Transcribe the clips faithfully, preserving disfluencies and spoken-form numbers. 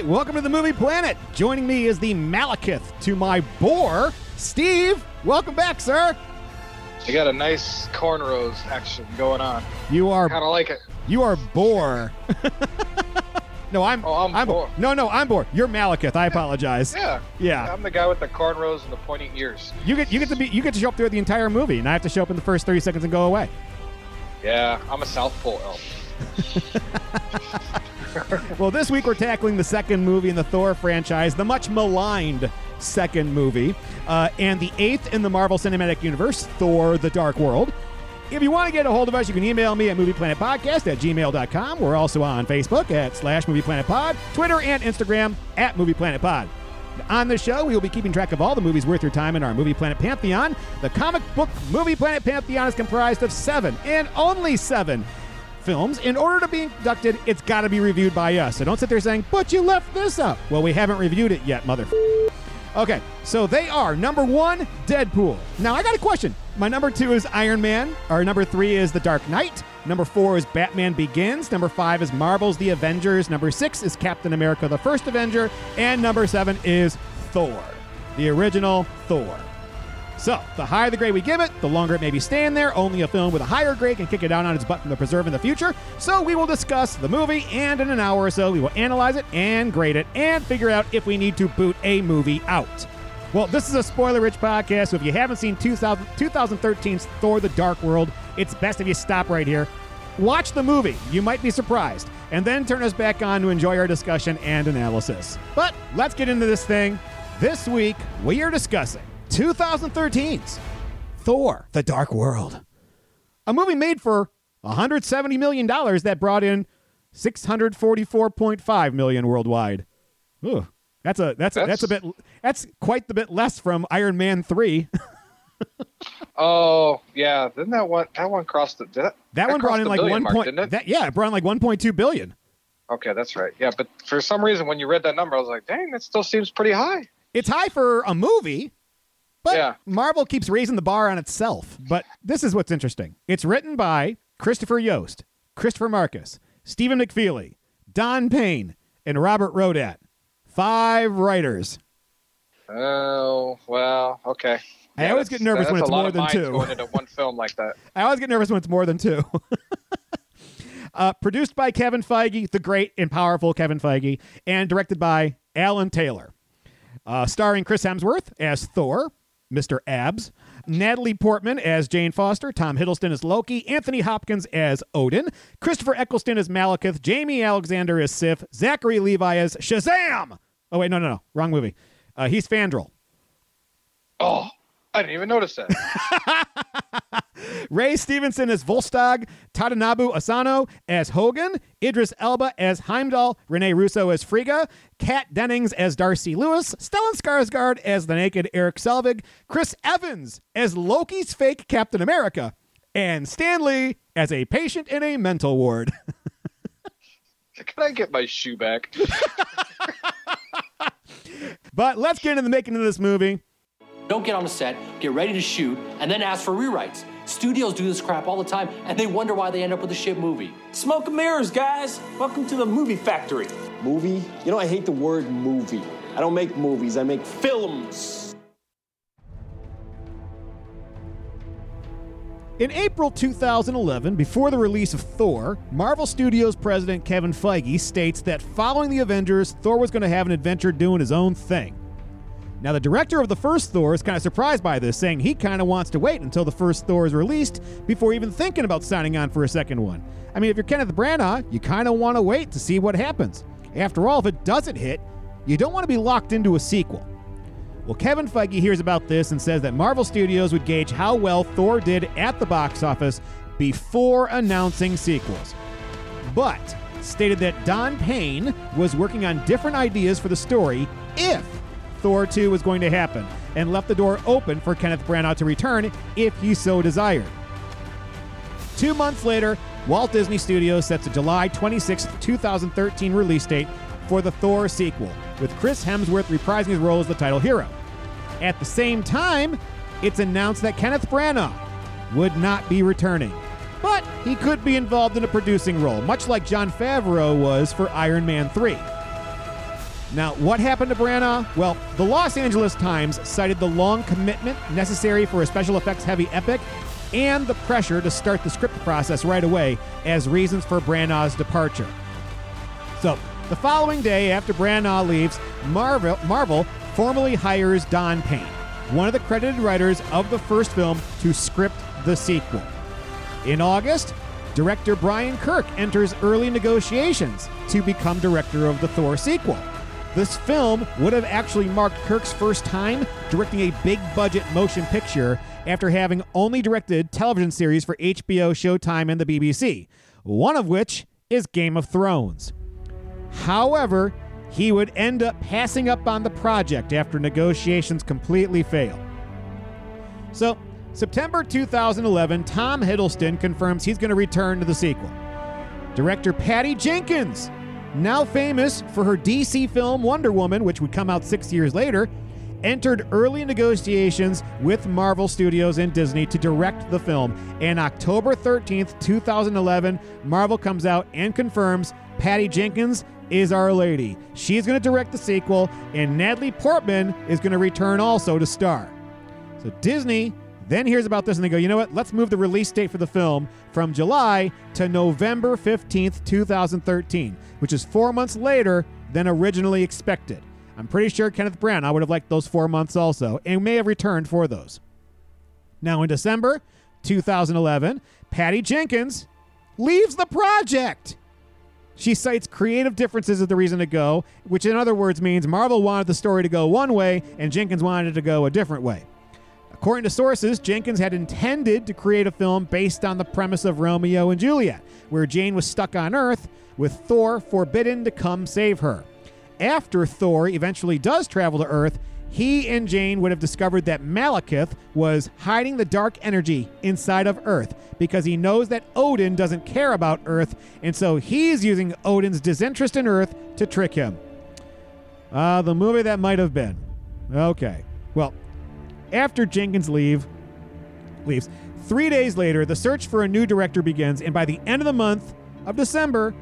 right, welcome to the Movie Planet. Joining me is the Malekith to my boar, Steve. Welcome back, sir. You got a nice cornrows action going on. You are kind of like it. You are boar. No, I'm. Oh, I'm, I'm boar. No, no, I'm boar. You're Malekith. I apologize. Yeah. yeah, yeah. I'm the guy with the cornrows and the pointy ears. You get, you get to be, you get to show up through the entire movie, and I have to show up in the first thirty seconds and go away. Yeah, I'm a South Pole elf. Well, this week we're tackling the second movie in the Thor franchise, the much maligned second movie, uh, and the eighth in the Marvel Cinematic Universe, Thor: The Dark World. If you want to get a hold of us, you can email me at movieplanetpodcast at gmail dot com. We're also on Facebook at slash movieplanetpod, Twitter and Instagram at movieplanetpod. On the show, we will be keeping track of all the movies worth your time in our Movie Planet Pantheon. The comic book Movie Planet Pantheon is comprised of seven, and only seven, films. In order to be inducted, it's got to be reviewed by us. So don't sit there saying, but you left this up. Well, we haven't reviewed it yet, mother. Okay, so they are number one, Deadpool. Now, I got a question. My number two is Iron Man. Our number three is The Dark Knight. Number four is Batman Begins. Number five is Marvel's The Avengers. Number six is Captain America, the First Avenger. And number seven is Thor, the original Thor. So, the higher the grade we give it, the longer it may be staying there. Only a film with a higher grade can kick it down on its butt from the preserve in the future. So, we will discuss the movie, and in an hour or so, we will analyze it and grade it and figure out if we need to boot a movie out. Well, this is a spoiler-rich podcast, so if you haven't seen two thousand thirteen's Thor: The Dark World, it's best if you stop right here. Watch the movie. You might be surprised. And then turn us back on to enjoy our discussion and analysis. But let's get into this thing. This week, we are discussing twenty thirteen's Thor: The Dark World, a movie made for one hundred seventy million dollars that brought in six hundred forty-four point five million dollars worldwide. Ooh, that's a that's, that's a that's a bit that's quite the bit less from Iron Man three. Oh yeah, didn't that one that one crossed the that, that one brought in like one mark, point that, yeah it brought in like one point two billion. Okay, that's right. Yeah, but for some reason when you read that number, I was like, dang, that still seems pretty high. It's high for a movie. But yeah. Marvel keeps raising the bar on itself. But this is what's interesting. It's written by Christopher Yost, Christopher Marcus, Stephen McFeely, Don Payne, and Robert Rodat. Five writers. Oh, well, okay. Yeah, I always get nervous when it's more than two. Going into one film like that. I always get nervous when it's more than two. uh, produced by Kevin Feige, the great and powerful Kevin Feige, and directed by Alan Taylor. Uh, starring Chris Hemsworth as Thor, Mister Abs, Natalie Portman as Jane Foster, Tom Hiddleston as Loki, Anthony Hopkins as Odin, Christopher Eccleston as Malekith, Jamie Alexander as Sif, Zachary Levi as Shazam! Oh, wait, no, no, no. Wrong movie. Uh, he's Fandral. Oh, I didn't even notice that. Ray Stevenson as Volstagg, Tadanobu Asano as Hogan, Idris Elba as Heimdall, Rene Russo as Frigga, Kat Dennings as Darcy Lewis, Stellan Skarsgård as the naked Eric Selvig, Chris Evans as Loki's fake Captain America, and Stan Lee as a patient in a mental ward. Can I get my shoe back? But let's get into the making of this movie. Don't get on a set, get ready to shoot, and then ask for rewrites. Studios do this crap all the time, and they wonder why they end up with a shit movie. Smoke and mirrors, guys. Welcome to the movie factory. Movie? You know, I hate the word movie. I don't make movies, I make films. In April two thousand eleven, before the release of Thor, Marvel Studios president Kevin Feige states that following the Avengers, Thor was going to have an adventure doing his own thing. Now, the director of the first Thor is kind of surprised by this, saying he kind of wants to wait until the first Thor is released before even thinking about signing on for a second one. I mean, if you're Kenneth Branagh, you kind of want to wait to see what happens. After all, if it doesn't hit, you don't want to be locked into a sequel. Well, Kevin Feige hears about this and says that Marvel Studios would gauge how well Thor did at the box office before announcing sequels. But stated that Don Payne was working on different ideas for the story if Thor two was going to happen, and left the door open for Kenneth Branagh to return if he so desired. Two months later, Walt Disney Studios sets a July twenty-sixth, twenty thirteen release date for the Thor sequel, with Chris Hemsworth reprising his role as the title hero. At the same time, it's announced that Kenneth Branagh would not be returning, but he could be involved in a producing role, much like Jon Favreau was for Iron Man three. Now, what happened to Branagh? Well, the Los Angeles Times cited the long commitment necessary for a special effects-heavy epic and the pressure to start the script process right away as reasons for Branagh's departure. So, the following day after Branagh leaves, Marvel, Marvel formally hires Don Payne, one of the credited writers of the first film, to script the sequel. In August, director Brian Kirk enters early negotiations to become director of the Thor sequel. This film would have actually marked Kirk's first time directing a big-budget motion picture after having only directed television series for H B O, Showtime, and the B B C, one of which is Game of Thrones. However, he would end up passing up on the project after negotiations completely failed. So, September two thousand eleven, Tom Hiddleston confirms he's going to return to the sequel. Director Patty Jenkins, now famous for her D C film Wonder Woman, which would come out six years later, entered early negotiations with Marvel Studios and Disney to direct the film. And October thirteenth, two thousand eleven, Marvel comes out and confirms Patty Jenkins is Our Lady. She's going to direct the sequel, and Natalie Portman is going to return also to star. So Disney then hears about this and they go, you know what, let's move the release date for the film from July to November fifteenth, two thousand thirteen, which is four months later than originally expected. I'm pretty sure Kenneth Branagh would have liked those four months also and may have returned for those. Now in December two thousand eleven, Patty Jenkins leaves the project. She cites creative differences as the reason to go, which in other words means Marvel wanted the story to go one way and Jenkins wanted it to go a different way. According to sources, Jenkins had intended to create a film based on the premise of Romeo and Juliet, where Jane was stuck on Earth, with Thor forbidden to come save her. After Thor eventually does travel to Earth, he and Jane would have discovered that Malekith was hiding the dark energy inside of Earth because he knows that Odin doesn't care about Earth, and so he's using Odin's disinterest in Earth to trick him. Uh, the movie that might have been. Okay, well... After Jenkins leave, leaves, three days later, the search for a new director begins, and by the end of the month of December,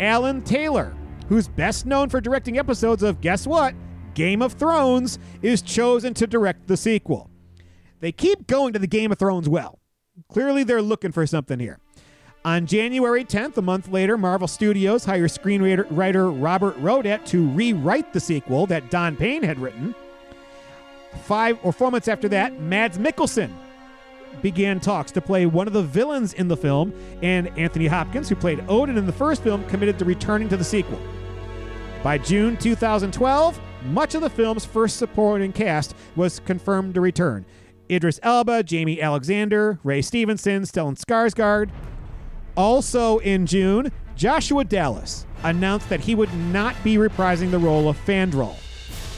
Alan Taylor, who's best known for directing episodes of, guess what, Game of Thrones, is chosen to direct the sequel. They keep going to the Game of Thrones well. Clearly, they're looking for something here. On January tenth, a month later, Marvel Studios hires screenwriter Robert Rodat to rewrite the sequel that Don Payne had written. Five or four months after that, Mads Mikkelsen began talks to play one of the villains in the film, and Anthony Hopkins, who played Odin in the first film, committed to returning to the sequel. By June two thousand twelve, much of the film's first supporting cast was confirmed to return. Idris Elba, Jamie Alexander, Ray Stevenson, Stellan Skarsgård. Also in June, Joshua Dallas announced that he would not be reprising the role of Fandral.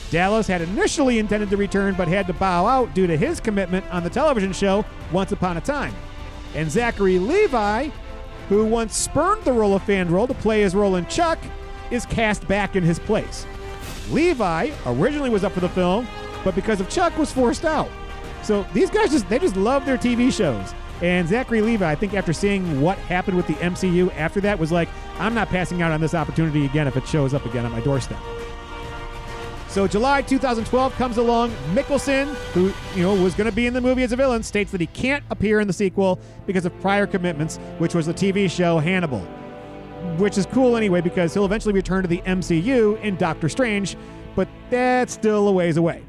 Dallas had initially intended to return but had to bow out due to his commitment on the television show Once Upon a Time. And Zachary Levi, who once spurned the role of Fandral to play his role in Chuck, is cast back in his place. Levi originally was up for the film, but because of Chuck was forced out. So these guys, just they just love their T V shows. And Zachary Levi, I think after seeing what happened with the M C U after that, was like, I'm not passing out on this opportunity again if it shows up again on my doorstep. So July two thousand twelve comes along. Mikkelsen, who you know was going to be in the movie as a villain, states that he can't appear in the sequel because of prior commitments, which was the T V show Hannibal, which is cool anyway because he'll eventually return to the M C U in Doctor Strange, but that's still a ways away.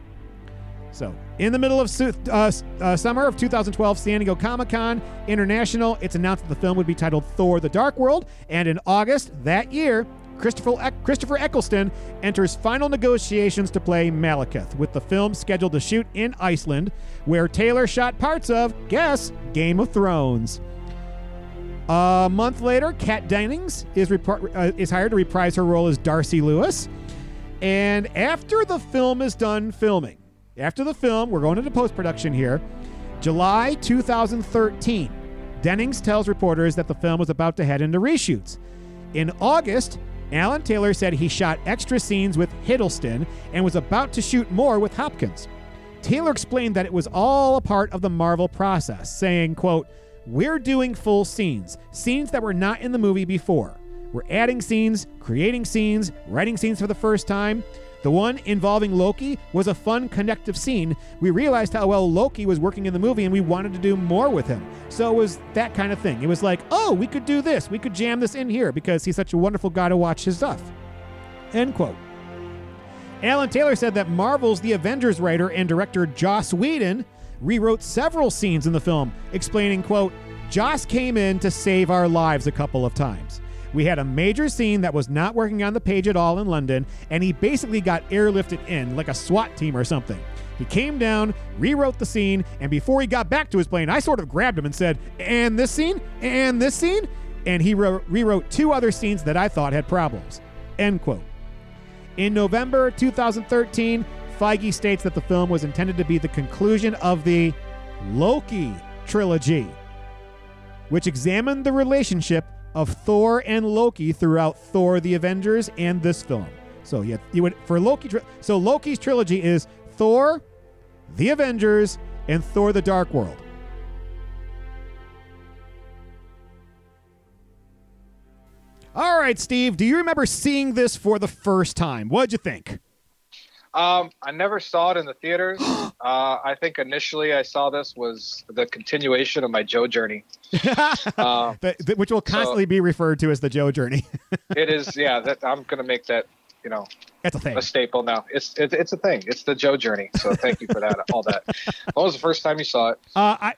So in the middle of su- uh, uh, summer of two thousand twelve, San Diego Comic-Con International, it's announced that the film would be titled Thor: The Dark World, and in August that year, Christopher, Christopher Eccleston enters final negotiations to play Malekith, with the film scheduled to shoot in Iceland, where Taylor shot parts of, guess, Game of Thrones. A month later, Kat Dennings is, repri- uh, is hired to reprise her role as Darcy Lewis. And after the film is done filming, after the film, we're going into post-production here, July two thousand thirteen, Dennings tells reporters that the film was about to head into reshoots. In August, Alan Taylor said he shot extra scenes with Hiddleston and was about to shoot more with Hopkins. Taylor explained that it was all a part of the Marvel process, saying, quote, "We're doing full scenes, scenes that were not in the movie before. We're adding scenes, creating scenes, writing scenes for the first time. The one involving Loki was a fun connective scene. We realized how well Loki was working in the movie and we wanted to do more with him. So it was that kind of thing. It was like, oh, we could do this. We could jam this in here because he's such a wonderful guy to watch his stuff. End quote. Alan Taylor said that Marvel's The Avengers writer and director Joss Whedon rewrote several scenes in the film, explaining, quote, Joss came in to save our lives a couple of times. We had a major scene that was not working on the page at all in London, and he basically got airlifted in like a SWAT team or something. He came down, rewrote the scene, and before he got back to his plane, I sort of grabbed him and said, and this scene? And this scene? And he re- rewrote two other scenes that I thought had problems. End quote. In November two thousand thirteen, Feige states that the film was intended to be the conclusion of the Loki trilogy, which examined the relationship of Thor and Loki throughout Thor the Avengers and this film. So yeah, you would for Loki. So Loki's trilogy is Thor, the Avengers, and Thor: The Dark World. All right, Steve, do you remember seeing this for the first time? What'd you think? Um, I never saw it in the theaters. uh, I think initially I saw this was the continuation of my Joe journey, uh, the, the, which will constantly so be referred to as the Joe journey. It is, yeah. That, I'm going to make that, you know, that's a thing, a staple now. It's it, it's a thing. It's the Joe journey. So thank you for that. All that. What was the first time you saw it? Uh, I.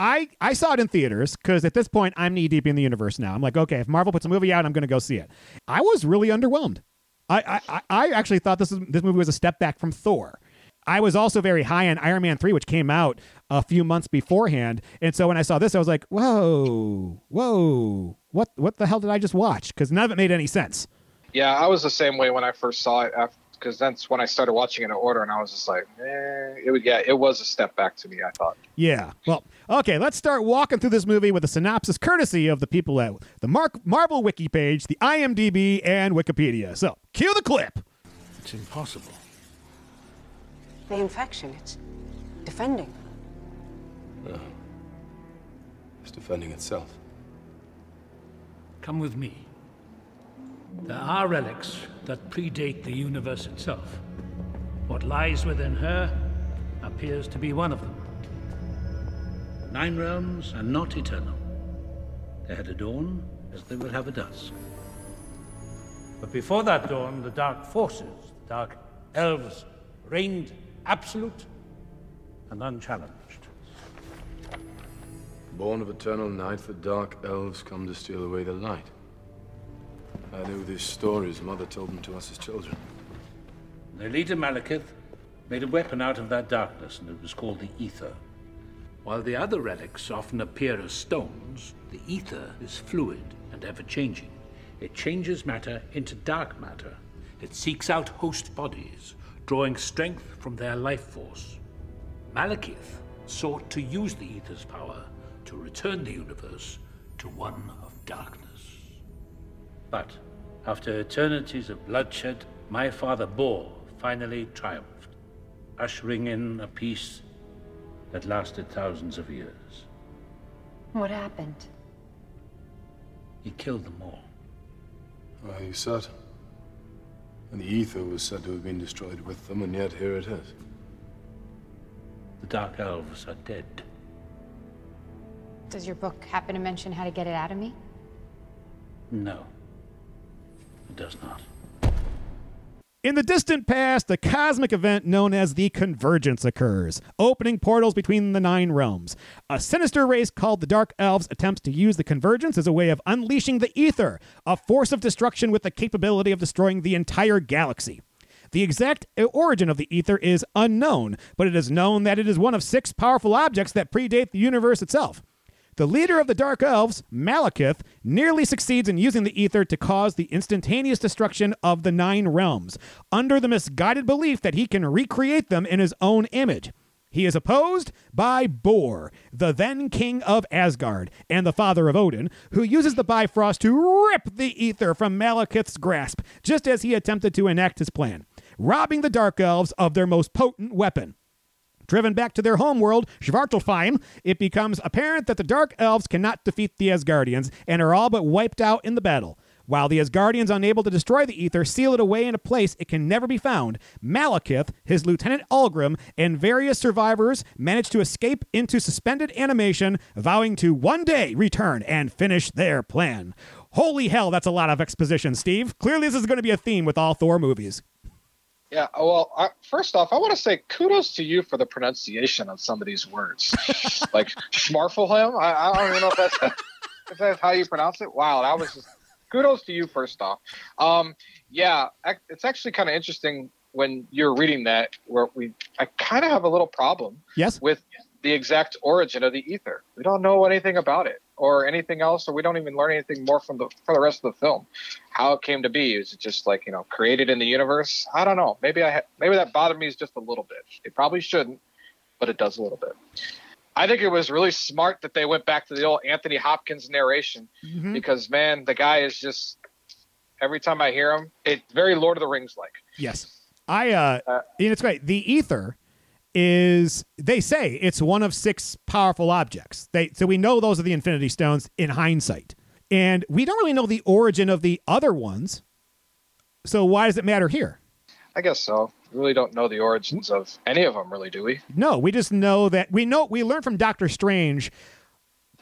I, I saw it in theaters because at this point I'm knee deep in the universe now. I'm like, okay, if Marvel puts a movie out, I'm going to go see it. I was really underwhelmed. I, I, I actually thought this was, this movie was a step back from Thor. I was also very high on Iron Man three, which came out a few months beforehand. And so when I saw this, I was like, whoa, whoa, what what the hell did I just watch? Because none of it made any sense. Yeah, I was the same way when I first saw it after. Because that's when I started watching it in order, and I was just like, eh, it was, yeah, it was a step back to me, I thought. Yeah. Well, okay, let's start walking through this movie with a synopsis courtesy of the people at the Mark Marvel Wiki page, the I M D B, and Wikipedia. So, cue the clip. It's impossible. The infection, it's defending. No. It's defending itself. Come with me. There are relics that predate the universe itself. What lies within her appears to be one of them. Nine realms are not eternal. They had a dawn as they would have a dusk. But before that dawn, the dark forces, the dark elves, reigned absolute and unchallenged. Born of eternal night, the dark elves come to steal away the light. I knew these stories Mother told them to us as children. Their leader, Malekith, made a weapon out of that darkness, and it was called the Aether. While the other relics often appear as stones, the Aether is fluid and ever-changing. It changes matter into dark matter. It seeks out host bodies, drawing strength from their life force. Malekith sought to use the Aether's power to return the universe to one of darkness. But after eternities of bloodshed, my father Bor finally triumphed, ushering in a peace that lasted thousands of years. What happened? He killed them all. Are you certain? And the Aether was said to have been destroyed with them, and yet here it is. The Dark Elves are dead. Does your book happen to mention how to get it out of me? No. It does not. In the distant past, a cosmic event known as the Convergence occurs, opening portals between the Nine Realms. A sinister race called the Dark Elves attempts to use the Convergence as a way of unleashing the Aether, a force of destruction with the capability of destroying the entire galaxy. The exact origin of the Aether is unknown, but it is known that it is one of six powerful objects that predate the universe itself. The leader of the Dark Elves, Malekith, nearly succeeds in using the Aether to cause the instantaneous destruction of the Nine Realms, under the misguided belief that he can recreate them in his own image. He is opposed by Bor, the then king of Asgard, and the father of Odin, who uses the Bifrost to rip the Aether from Malekith's grasp, just as he attempted to enact his plan, robbing the Dark Elves of their most potent weapon. Driven back to their homeworld, Svartalfheim, it becomes apparent that the Dark Elves cannot defeat the Asgardians and are all but wiped out in the battle. While the Asgardians, unable to destroy the ether, seal it away in a place it can never be found, Malekith, his lieutenant Algrim, and various survivors manage to escape into suspended animation, vowing to one day return and finish their plan. Holy hell, that's a lot of exposition, Steve. Clearly this is going to be a theme with all Thor movies. Yeah, well, I, first off, I want to say kudos to you for the pronunciation on some of these words. Like, Schmarfelheim? I, I don't even know if that's, if that's how you pronounce it. Wow, that was just... Kudos to you, first off. Um, yeah, it's actually kind of interesting when you're reading that, where we I kind of have a little problem yes. with the exact origin of the ether. We don't know anything about it or anything else, or we don't even learn anything more from the for the rest of the film. How it came to be, is it just like, you know, created in the universe? I don't know. Maybe I ha- maybe that bothered me just a little bit. It probably shouldn't, but it does a little bit. I think it was really smart that they went back to the old Anthony Hopkins narration mm-hmm. because, man, the guy is just, every time I hear him, it's very Lord of the Rings like. Yes. I, uh, uh, and it's great. The ether is, they say it's one of six powerful objects. They, so we know those are the Infinity Stones in hindsight. And we don't really know the origin of the other ones. So why does it matter here? I guess so. We really don't know the origins of any of them, really, do we? No, we just know that we know we learned from Doctor Strange.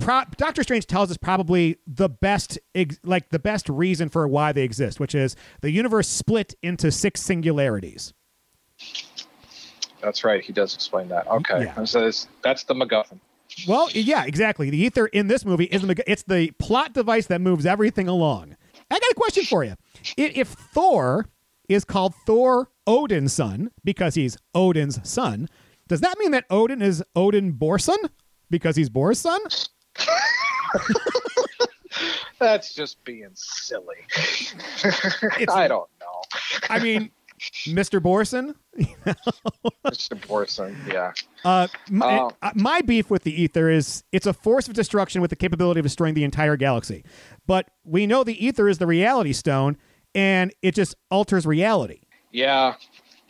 Pro, Doctor Strange tells us probably the best, ex, like the best reason for why they exist, which is the universe split into six singularities. That's right. He does explain that. Okay, yeah. So this, that's the MacGuffin. Well, yeah, exactly. The ether in this movie is the it's the plot device that moves everything along. I got a question for you. If Thor is called Thor Odin's son because he's Odin's son, does that mean that Odin is Odin Borson because he's Bor's son? That's just being silly. I don't know. I mean, Mister Borson? You know? Mister Borson, yeah. Uh, my, um, uh, my beef with the ether is it's a force of destruction with the capability of destroying the entire galaxy. But we know the ether is the reality stone, and it just alters reality. Yeah,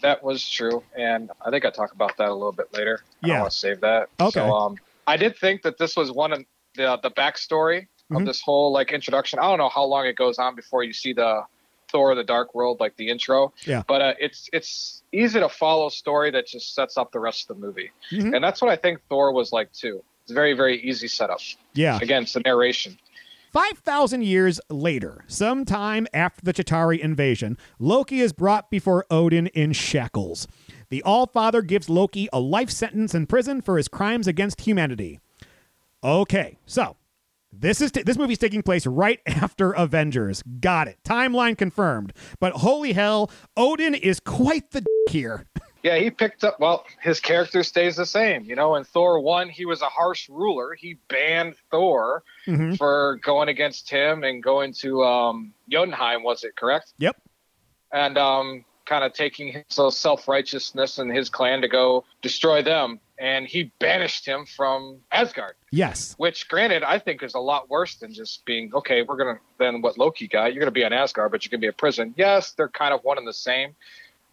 that was true. And I think I talk about that a little bit later. I yeah. want to save that. Okay. So, um, I did think that this was one of the, the backstory mm-hmm. of this whole like introduction. I don't know how long it goes on before you see the Thor: The Dark World, like the intro. Yeah. But uh, it's it's easy to follow story that just sets up the rest of the movie. Mm-hmm. And that's what I think Thor was like, too. It's very, very easy setup. Yeah. Again, it's the narration. five thousand years later, sometime after the Chitauri invasion, Loki is brought before Odin in shackles. The Allfather gives Loki a life sentence in prison for his crimes against humanity. Okay, so this is t- this movie's taking place right after Avengers. Got it. Timeline confirmed. But holy hell, Odin is quite the d- here. Yeah, he picked up, well, his character stays the same. You know, in Thor one, he was a harsh ruler. He banned Thor mm-hmm. for going against him and going to um, Jotunheim, was it correct? Yep. And um, kind of taking his self-righteousness and his clan to go destroy them. And he banished him from Asgard. Yes. Which, granted, I think is a lot worse than just being, okay, we're going to, then what Loki got, you're going to be on Asgard, but you're going to be in prison. Yes, they're kind of one and the same.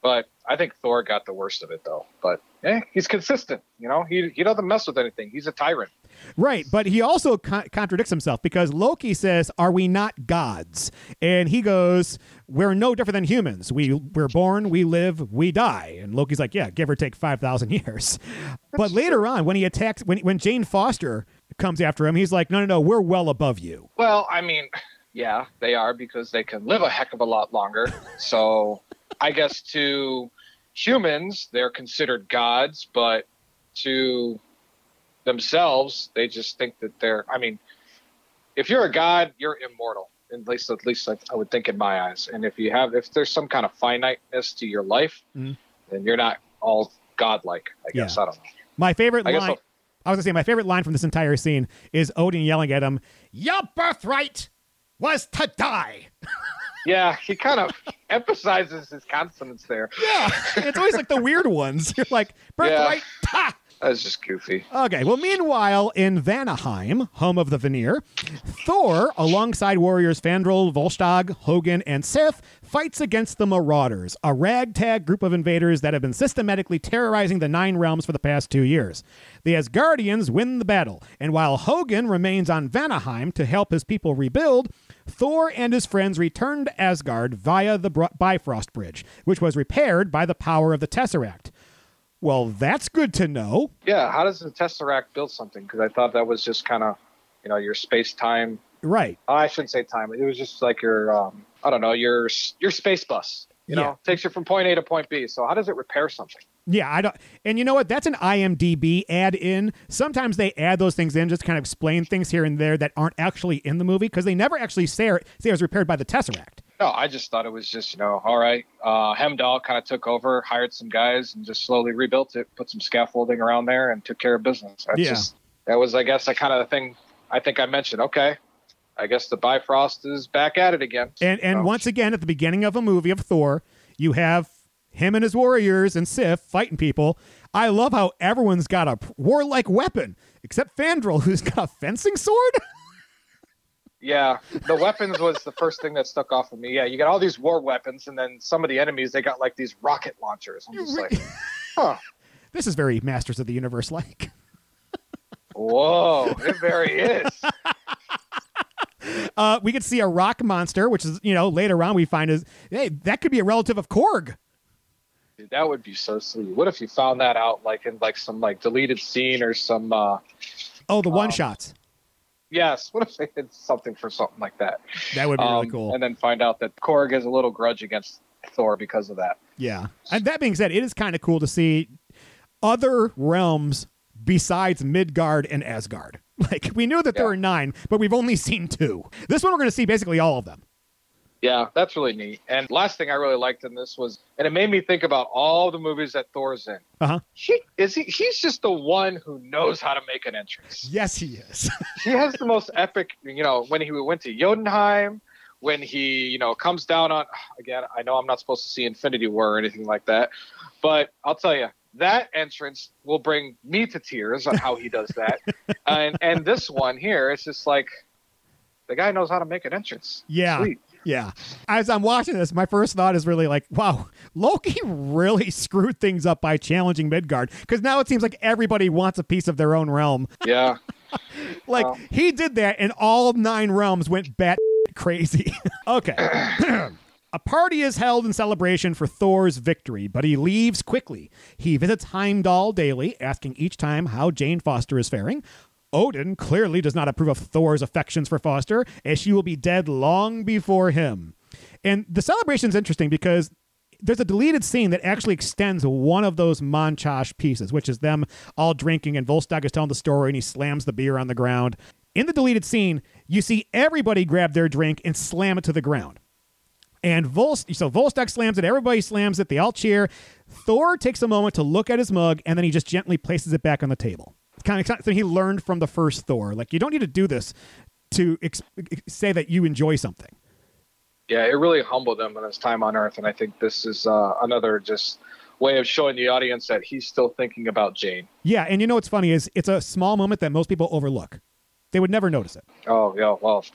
But I think Thor got the worst of it, though. But eh, he's consistent. You know, he he doesn't mess with anything. He's a tyrant. Right. But he also con- contradicts himself because Loki says, are we not gods? And he goes, we're no different than humans. We, we're born, we live, we die. And Loki's like, yeah, give or take five thousand years. That's but later true. on, when he attacks, when when Jane Foster comes after him, he's like, no, no, no, we're well above you. Well, I mean, yeah, they are because they can live a heck of a lot longer. So... I guess to humans, they're considered gods, but to themselves, they just think that they're, I mean, if you're a god, you're immortal. At least, at least I, I would think in my eyes. And if you have, if there's some kind of finiteness to your life, mm-hmm. then you're not all godlike, I yeah. guess. I don't know. My favorite I line, I'll, I was gonna say, my favorite line from this entire scene is Odin yelling at him, your birthright was to die. Yeah, he kind of emphasizes his consonants there. Yeah, it's always like the weird ones. You're like, birthright, yeah. ta! That's just goofy. Okay, well, meanwhile, in Vanaheim, home of the Vanir, Thor, alongside warriors Fandral, Volstagg, Hogan, and Sif, fights against the Marauders, a ragtag group of invaders that have been systematically terrorizing the Nine Realms for the past two years. The Asgardians win the battle, and while Hogan remains on Vanaheim to help his people rebuild, Thor and his friends returned to Asgard via the Bifrost Bridge, which was repaired by the power of the Tesseract. Well, that's good to know. Yeah, how does the Tesseract build something? Because I thought that was just kind of, you know, your space-time. Right. Oh, I shouldn't say time. It was just like your, um, I don't know, your your space bus. You yeah. know, takes you from point A to point B. So how does it repair something? Yeah, I don't. And you know what? That's an I M D B add in. Sometimes they add those things in just to kind of explain things here and there that aren't actually in the movie because they never actually say, or, say it was repaired by the Tesseract. No, I just thought it was just, you know, all right, uh, Heimdall kind of took over, hired some guys, and just slowly rebuilt it, put some scaffolding around there, and took care of business. That's yeah. just, that was, I guess, the kind of thing I think I mentioned. Okay, I guess the Bifrost is back at it again. And and oh. once again, at the beginning of a movie of Thor, you have him and his warriors and Sif fighting people. I love how everyone's got a warlike weapon, except Fandral, who's got a fencing sword. Yeah, the weapons was the first thing that stuck off of me. Yeah, you got all these war weapons, and then some of the enemies, they got like these rocket launchers. I'm just like, huh. This is very Masters of the Universe-like. Whoa, it very is. Uh, we could see a rock monster, which is, you know, later on we find is, hey, that could be a relative of Korg. Dude, that would be so sweet. What if you found that out like in like some like deleted scene or some... Uh, oh, the one-shots. Um, Yes, what if they did something for something like that? That would be um, really cool. And then find out that Korg has a little grudge against Thor because of that. Yeah. And that being said, it is kind of cool to see other realms besides Midgard and Asgard. Like, we knew that yeah. there were nine, but we've only seen two. This one, we're going to see basically all of them. Yeah, that's really neat. And last thing I really liked in this was, and it made me think about all the movies that Thor's in. Uh-huh. He is he, he's just the one who knows how to make an entrance. Yes, he is. He has the most epic, you know, when he went to Jotunheim, when he, you know, comes down on, again, I know I'm not supposed to see Infinity War or anything like that, but I'll tell you, that entrance will bring me to tears on how he does that. and and this one here, it's just like, the guy knows how to make an entrance. Yeah. Sweet. Yeah. As I'm watching this, my first thought is really like, wow, Loki really screwed things up by challenging Midgard, because now it seems like everybody wants a piece of their own realm. Yeah. Like, well, he did that, and all nine realms went bat crazy. Okay. A party is held in celebration for Thor's victory, but he leaves quickly. He visits Heimdall daily, asking each time how Jane Foster is faring. Odin clearly does not approve of Thor's affections for Foster, as she will be dead long before him. And the celebration's interesting because there's a deleted scene that actually extends one of those montage pieces, which is them all drinking, and Volstagg is telling the story, and he slams the beer on the ground. In the deleted scene, you see everybody grab their drink and slam it to the ground. And Volst- so Volstagg slams it, everybody slams it, they all cheer. Thor takes a moment to look at his mug, and then he just gently places it back on the table. Kind of thing he learned from the first Thor. Like, you don't need to do this to ex- say that you enjoy something. Yeah, it really humbled him in his time on Earth, and I think this is uh, another just way of showing the audience that he's still thinking about Jane. Yeah, and you know what's funny is it's a small moment that most people overlook. They would never notice it. Oh, yeah, well,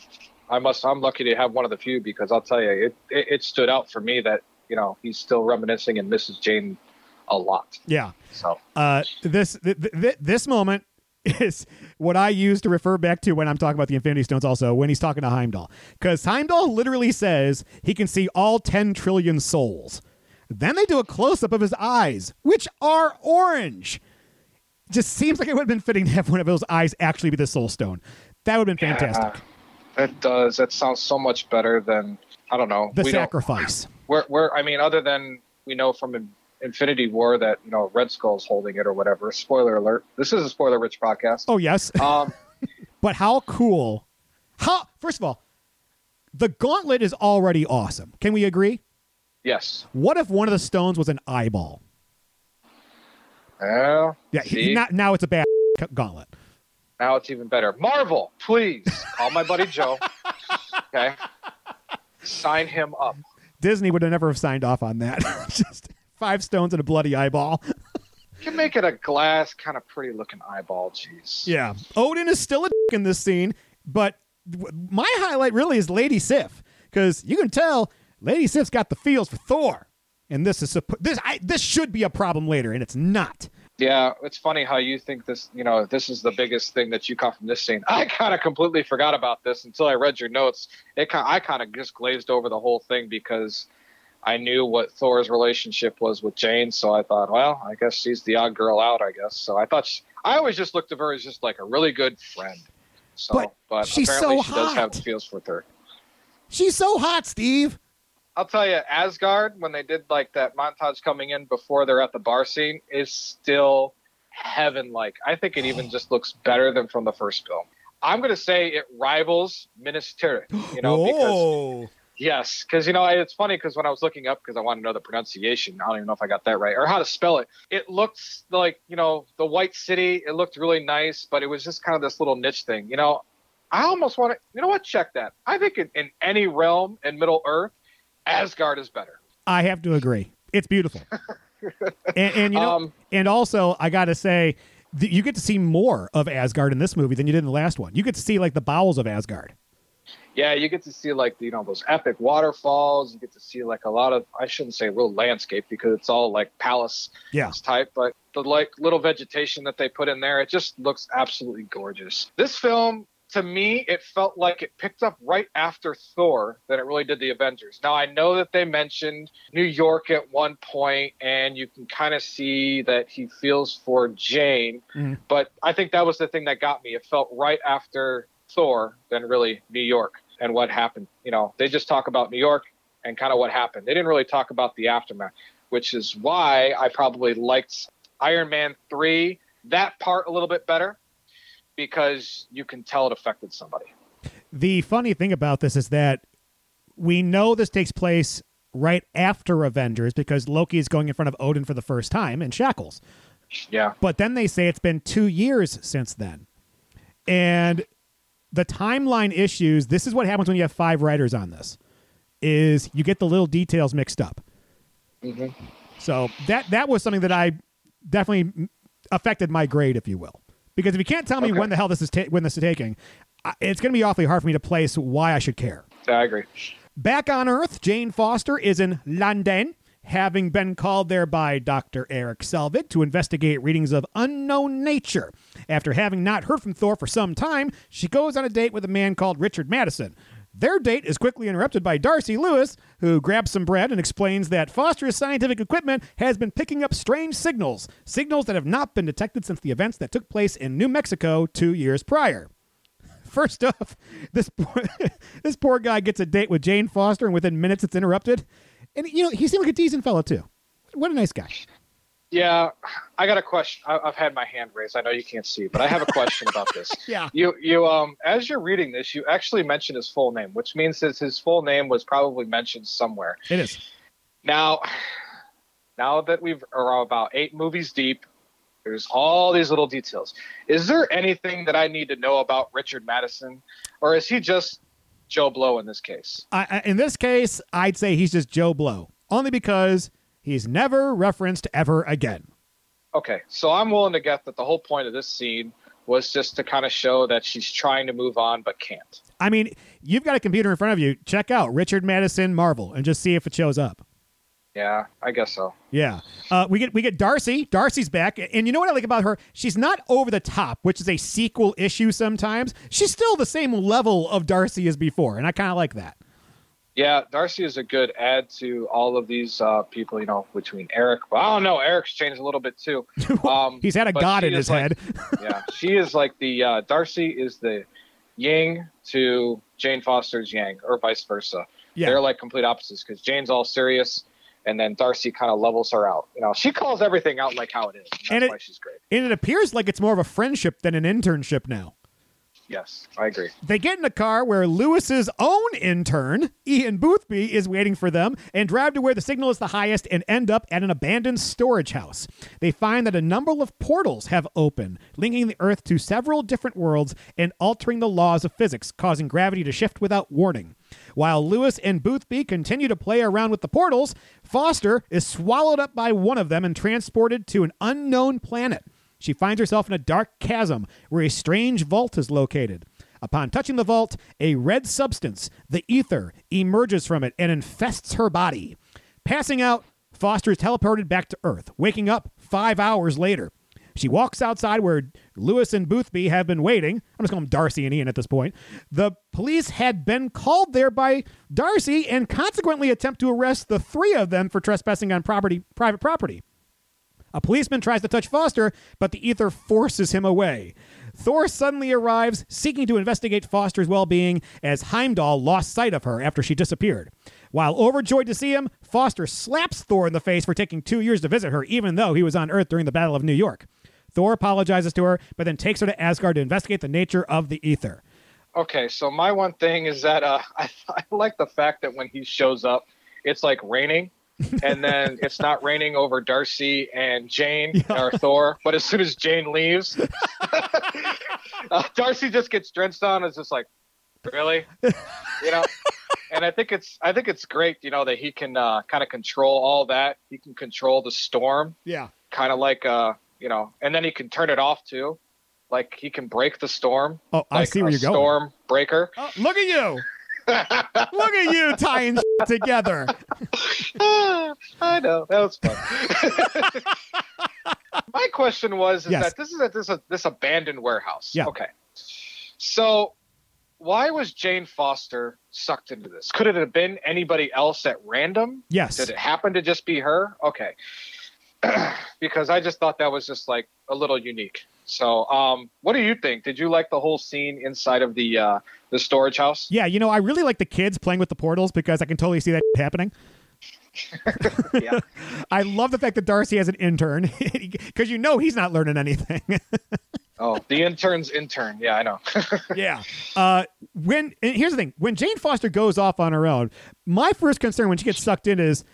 I must, I'm lucky to have one of the few, because I'll tell you, it, it, it stood out for me that, you know, he's still reminiscing and misses Jane a lot. Yeah. So uh, this th- th- this moment is what I use to refer back to when I'm talking about the Infinity Stones also, when he's talking to Heimdall. Because Heimdall literally says he can see all ten trillion souls. Then they do a close-up of his eyes, which are orange. Just seems like it would have been fitting to have one of those eyes actually be the Soul Stone. That would have been fantastic. Yeah, that does. That sounds so much better than, I don't know. The we sacrifice. We're, we're, I mean, other than we know from Infinity War that, you know, Red Skull's holding it or whatever. Spoiler alert. This is a spoiler-rich podcast. Oh, yes. Um, but how cool. How, first of all, the gauntlet is already awesome. Can we agree? Yes. What if one of the stones was an eyeball? Well, yeah, he, not, now it's a bad gauntlet. Now it's even better. Marvel, please call my buddy Joe. Okay. Sign him up. Disney would have never have signed off on that. Just... Five stones and a bloody eyeball. You can make it a glass, kind of pretty looking eyeball. Jeez. Yeah. Odin is still a d- in this scene, but my highlight really is Lady Sif, because you can tell Lady Sif's got the feels for Thor, and this is this I, this should be a problem later, and it's not. Yeah, it's funny how you think this, you know, this is the biggest thing that you caught from this scene. I kind of completely forgot about this until I read your notes. It kind of, I kind of just glazed over the whole thing because I knew what Thor's relationship was with Jane, so I thought, well, I guess she's the odd girl out, I guess. So I thought she, I always just looked at her as just like a really good friend. So, but, but she's apparently so she hot. Does have feels for her. She's so hot, Steve. I'll tell you, Asgard, when they did like that montage coming in before they're at the bar scene, is still heaven-like. I think it even just looks better than from the first film. I'm going to say it rivals Minas Tirith, you know, Whoa. because yes, because, you know, it's funny because when I was looking up because I wanted to know the pronunciation, I don't even know if I got that right or how to spell it. It looked like, you know, the White City. It looked really nice, but it was just kind of this little niche thing. You know, I almost want to, you know what? Check that. I think in, in any realm in Middle Earth, Asgard is better. I have to agree. It's beautiful. and, and you know, um, and also I got to say, th- you get to see more of Asgard in this movie than you did in the last one. You get to see like the bowels of Asgard. Yeah, you get to see like, you know, those epic waterfalls. You get to see like a lot of, I shouldn't say real landscape because it's all like palace yeah. type, but the like little vegetation that they put in there, it just looks absolutely gorgeous. This film, to me, it felt like it picked up right after Thor than it really did the Avengers. Now, I know that they mentioned New York at one point, and you can kind of see that he feels for Jane. Mm. But I think that was the thing that got me. It felt right after Thor than really New York and what happened. You know, they just talk about New York and kind of what happened. They didn't really talk about the aftermath, which is why I probably liked Iron Man three, that part a little bit better. Because you can tell it affected somebody. The funny thing about this is that we know this takes place right after Avengers because Loki is going in front of Odin for the first time in shackles. Yeah. But then they say it's been two years since then. And the timeline issues, this is what happens when you have five writers on this, is you get the little details mixed up. Mm-hmm. So that, that was something that I definitely affected my grade, if you will. Because if you can't tell me okay. when the hell this is ta- when this is taking, it's going to be awfully hard for me to place why I should care. I agree. Back on Earth, Jane Foster is in London, having been called there by Doctor Eric Selvig to investigate readings of unknown nature. After having not heard from Thor for some time, she goes on a date with a man called Richard Madison. Their date is quickly interrupted by Darcy Lewis, who grabs some bread and explains that Foster's scientific equipment has been picking up strange signals, signals that have not been detected since the events that took place in New Mexico two years prior. First off, this poor, this poor guy gets a date with Jane Foster, and within minutes it's interrupted. And, you know, he seemed like a decent fellow, too. What a nice guy. Yeah, I got a question. I've had my hand raised. I know you can't see, but I have a question about this. Yeah. You, you, um, as you're reading this, you actually mentioned his full name, which means that his full name was probably mentioned somewhere. It is. Now, now that we've are about eight movies deep, there's all these little details. Is there anything that I need to know about Richard Madison, or is he just Joe Blow in this case? I, in this case, I'd say he's just Joe Blow, only because he's never referenced ever again. Okay, so I'm willing to guess that the whole point of this scene was just to kind of show that she's trying to move on but can't. I mean, you've got a computer in front of you. Check out Richard Madison Marvel and just see if it shows up. Yeah, I guess so. Yeah. Uh, we get we get Darcy. Darcy's back. And you know what I like about her? She's not over the top, which is a sequel issue sometimes. She's still the same level of Darcy as before, and I kind of like that. Yeah, Darcy is a good add to all of these uh, people, you know, between Eric. Well, I don't know. Eric's changed a little bit, too. Um, He's had a god in his like, head. Yeah, she is like the uh, Darcy is the yin to Jane Foster's yang or vice versa. Yeah. They're like complete opposites because Jane's all serious. And then Darcy kind of levels her out. You know, she calls everything out like how it is. And that's and it, why she's great. And it appears like it's more of a friendship than an internship now. Yes, I agree. They get in a car where Lewis's own intern, Ian Boothby, is waiting for them and drive to where the signal is the highest and end up at an abandoned storage house. They find that a number of portals have opened, linking the Earth to several different worlds and altering the laws of physics, causing gravity to shift without warning. While Lewis and Boothby continue to play around with the portals, Foster is swallowed up by one of them and transported to an unknown planet. She finds herself in a dark chasm where a strange vault is located. Upon touching the vault, a red substance, the Aether, emerges from it and infests her body. Passing out, Foster is teleported back to Earth, waking up five hours later. She walks outside where Lewis and Boothby have been waiting. I'm just calling them Darcy and Ian at this point. The police had been called there by Darcy and consequently attempt to arrest the three of them for trespassing on property, private property. A policeman tries to touch Foster, but the ether forces him away. Thor suddenly arrives, seeking to investigate Foster's well-being as Heimdall lost sight of her after she disappeared. While overjoyed to see him, Foster slaps Thor in the face for taking two years to visit her, even though he was on Earth during the Battle of New York. Thor apologizes to her, but then takes her to Asgard to investigate the nature of the ether. Okay, so my one thing is that uh, I, I like the fact that when he shows up, it's like raining. And then it's not raining over Darcy and Jane yeah. or Thor, but as soon as Jane leaves, uh, Darcy just gets drenched on. It's just like, really, you know. And I think it's I think it's great, you know, that he can uh, kind of control all that. He can control the storm, yeah, kind of like uh, you know. And then he can turn it off too, like he can break the storm. Oh, like I see where you're storm going. Storm breaker. Oh, look at you. Look at you tying together. uh, I know. That was fun. My question was is yes. that this is a, this, a, this abandoned warehouse. Yeah. Okay. So why was Jane Foster sucked into this? Could it have been anybody else at random? Yes. Did it happen to just be her? Okay. Because I just thought that was just like a little unique. So um, what do you think? Did you like the whole scene inside of the uh, the storage house? Yeah, you know, I really like the kids playing with the portals because I can totally see that happening. Yeah. I love the fact that Darcy has an intern because you know he's not learning anything. Oh, the intern's intern. Yeah, I know. Yeah. Uh, when and here's the thing. When Jane Foster goes off on her own, my first concern when she gets sucked in is,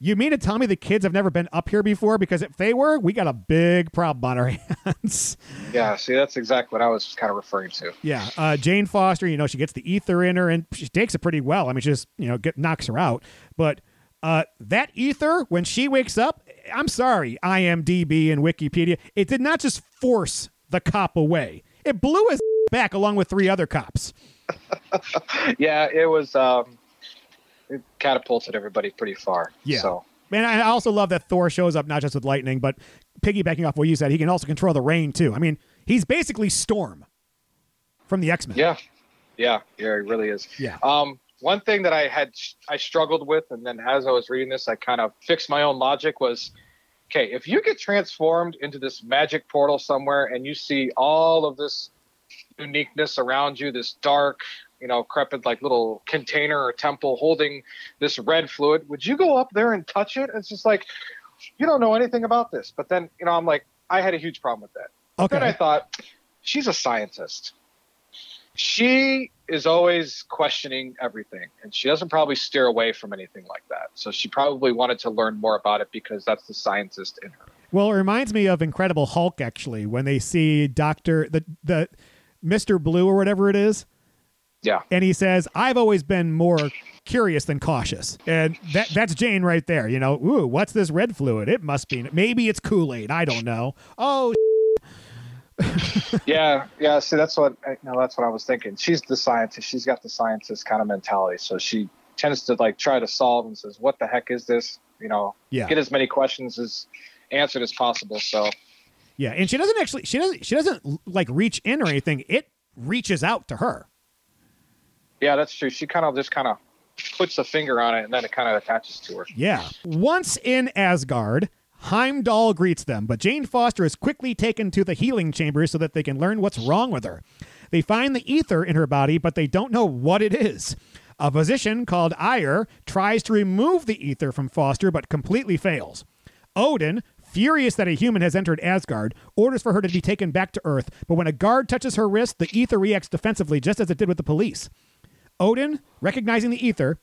you mean to tell me the kids have never been up here before? Because if they were, we got a big problem on our hands. Yeah, see, that's exactly what I was kind of referring to. Yeah, uh, Jane Foster, you know, she gets the ether in her, and she takes it pretty well. I mean, she just, you know, get, knocks her out. But uh, that ether, when she wakes up, I'm sorry, I M D B and Wikipedia, it did not just force the cop away. It blew his back along with three other cops. Yeah, it was... Um... It catapulted everybody pretty far. Yeah. So. And I also love that Thor shows up not just with lightning, but piggybacking off what you said, he can also control the rain, too. I mean, he's basically Storm from the X-Men. Yeah. Yeah. Yeah, he really is. Yeah. Um, one thing that I had, I struggled with, and then as I was reading this, I kind of fixed my own logic was, okay, if you get transformed into this magic portal somewhere and you see all of this uniqueness around you, this dark, you know, crepid like little container or temple holding this red fluid, would you go up there and touch it? It's just like, you don't know anything about this. But then, you know, I'm like, I had a huge problem with that. Okay. Then I thought, she's a scientist. She is always questioning everything, and she doesn't probably steer away from anything like that. So she probably wanted to learn more about it because that's the scientist in her. Well, it reminds me of Incredible Hulk, actually, when they see Doctor the the Mister Blue or whatever it is. Yeah. And he says, I've always been more curious than cautious. And that that's Jane right there. You know, ooh, what's this red fluid? It must be. Maybe it's Kool-Aid. I don't know. Oh, yeah. Yeah. See, that's what, no, that's what I was thinking. She's the scientist. She's got the scientist kind of mentality. So she tends to like try to solve and says, what the heck is this? You know, yeah. Get as many questions as answered as possible. So. Yeah. And she doesn't actually, she doesn't, she doesn't like reach in or anything. It reaches out to her. Yeah, that's true. She kind of just kind of puts a finger on it, and then it kind of attaches to her. Yeah. Once in Asgard, Heimdall greets them, but Jane Foster is quickly taken to the healing chambers so that they can learn what's wrong with her. They find the ether in her body, but they don't know what it is. A physician called Aether tries to remove the ether from Foster, but completely fails. Odin, furious that a human has entered Asgard, orders for her to be taken back to Earth, but when a guard touches her wrist, the ether reacts defensively, just as it did with the police. Odin, recognizing the ether,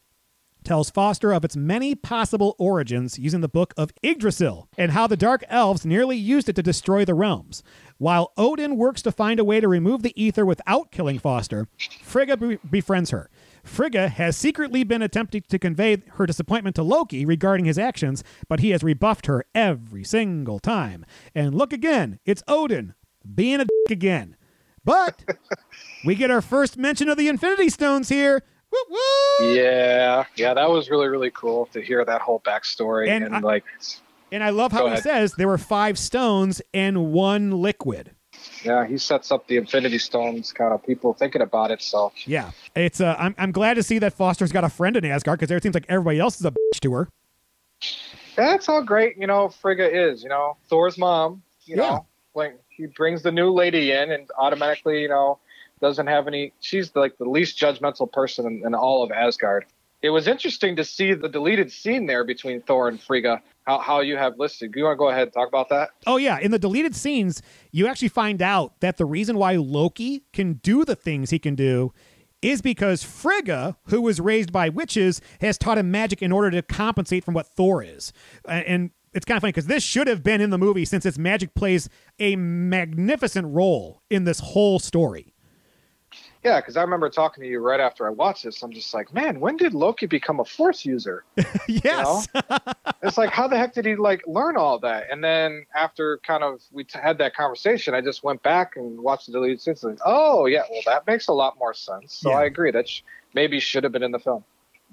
tells Foster of its many possible origins using the Book of Yggdrasil and how the Dark Elves nearly used it to destroy the realms. While Odin works to find a way to remove the ether without killing Foster, Frigga be- befriends her. Frigga has secretly been attempting to convey her disappointment to Loki regarding his actions, but he has rebuffed her every single time. And look again, it's Odin being a dick again. But we get our first mention of the Infinity Stones here. Woo woo! Yeah, yeah, that was really, really cool to hear that whole backstory and, and I, like And I love how Go he ahead. says there were five stones and one liquid. Yeah, he sets up the Infinity Stones kind of people thinking about it. So yeah, it's. Uh, I'm I'm glad to see that Foster's got a friend in Asgard, because it seems like everybody else is a bitch to her. That's how great, you know, Frigga is. You know, Thor's mom. You yeah. know, like he brings the new lady in and automatically, you know, doesn't have any. She's like the least judgmental person in, in all of Asgard. It was interesting to see the deleted scene there between Thor and Frigga, how, how you have listed. Do you want to go ahead and talk about that? Oh, yeah. In the deleted scenes, you actually find out that the reason why Loki can do the things he can do is because Frigga, who was raised by witches, has taught him magic in order to compensate from what Thor is. And it's kind of funny because this should have been in the movie, since its magic plays a magnificent role in this whole story. Yeah, because I remember talking to you right after I watched this. I'm just like, man, when did Loki become a Force user? yes. You know? It's like, how the heck did he like learn all that? And then after kind of we t- had that conversation, I just went back and watched the deleted scenes. And, oh, yeah, well, that makes a lot more sense. So yeah. I agree. That sh- maybe should have been in the film.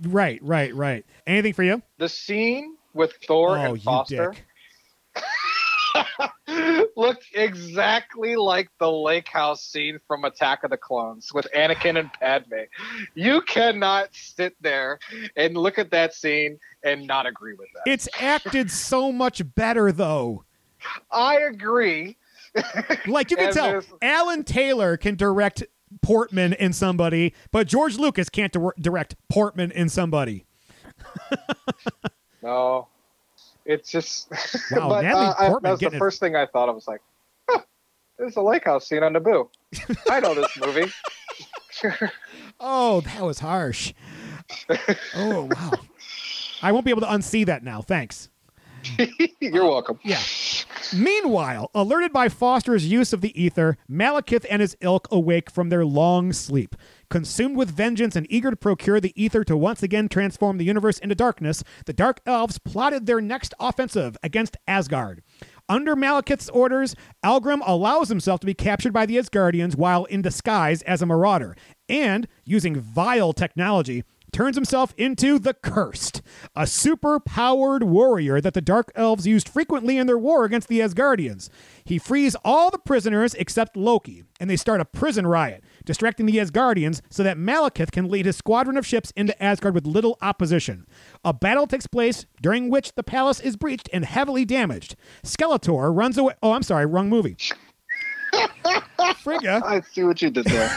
Right, right, right. Anything for you? The scene with Thor oh, and Foster looked exactly like the lake house scene from Attack of the Clones with Anakin and Padme. You cannot sit there and look at that scene and not agree with that. It's acted so much better, though. I agree. Like, you can tell there's... Alan Taylor can direct Portman in somebody, but George Lucas can't di- direct Portman in somebody. No. It's just, wow, but, uh, I, that was the first it. thing I thought. I was like, huh, there's a lake house scene on Naboo. I know this movie. Oh, that was harsh. Oh, wow. I won't be able to unsee that now. Thanks. You're uh, welcome. Yeah. Meanwhile, alerted by Foster's use of the ether, Malekith and his ilk awake from their long sleep. Consumed with vengeance and eager to procure the ether to once again transform the universe into darkness, the Dark Elves plotted their next offensive against Asgard. Under Malekith's orders, Algrim allows himself to be captured by the Asgardians while in disguise as a marauder, and, using vile technology, turns himself into the Cursed, a super-powered warrior that the Dark Elves used frequently in their war against the Asgardians. He frees all the prisoners except Loki, and they start a prison riot, distracting the Asgardians so that Malekith can lead his squadron of ships into Asgard with little opposition. A battle takes place, during which the palace is breached and heavily damaged. Skeletor runs away... Oh, I'm sorry, wrong movie. Frigga, I see what you did there.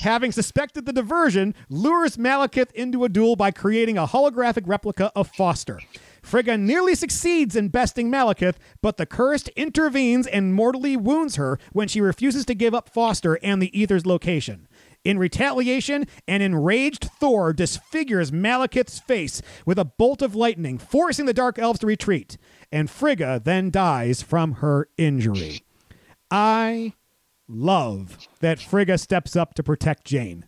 Having suspected the diversion, lures Malekith into a duel by creating a holographic replica of Foster. Frigga nearly succeeds in besting Malekith, but the Cursed intervenes and mortally wounds her when she refuses to give up Foster and the Aether's location. In retaliation, an enraged Thor disfigures Malekith's face with a bolt of lightning, forcing the Dark Elves to retreat, and Frigga then dies from her injury. I love that Frigga steps up to protect Jane.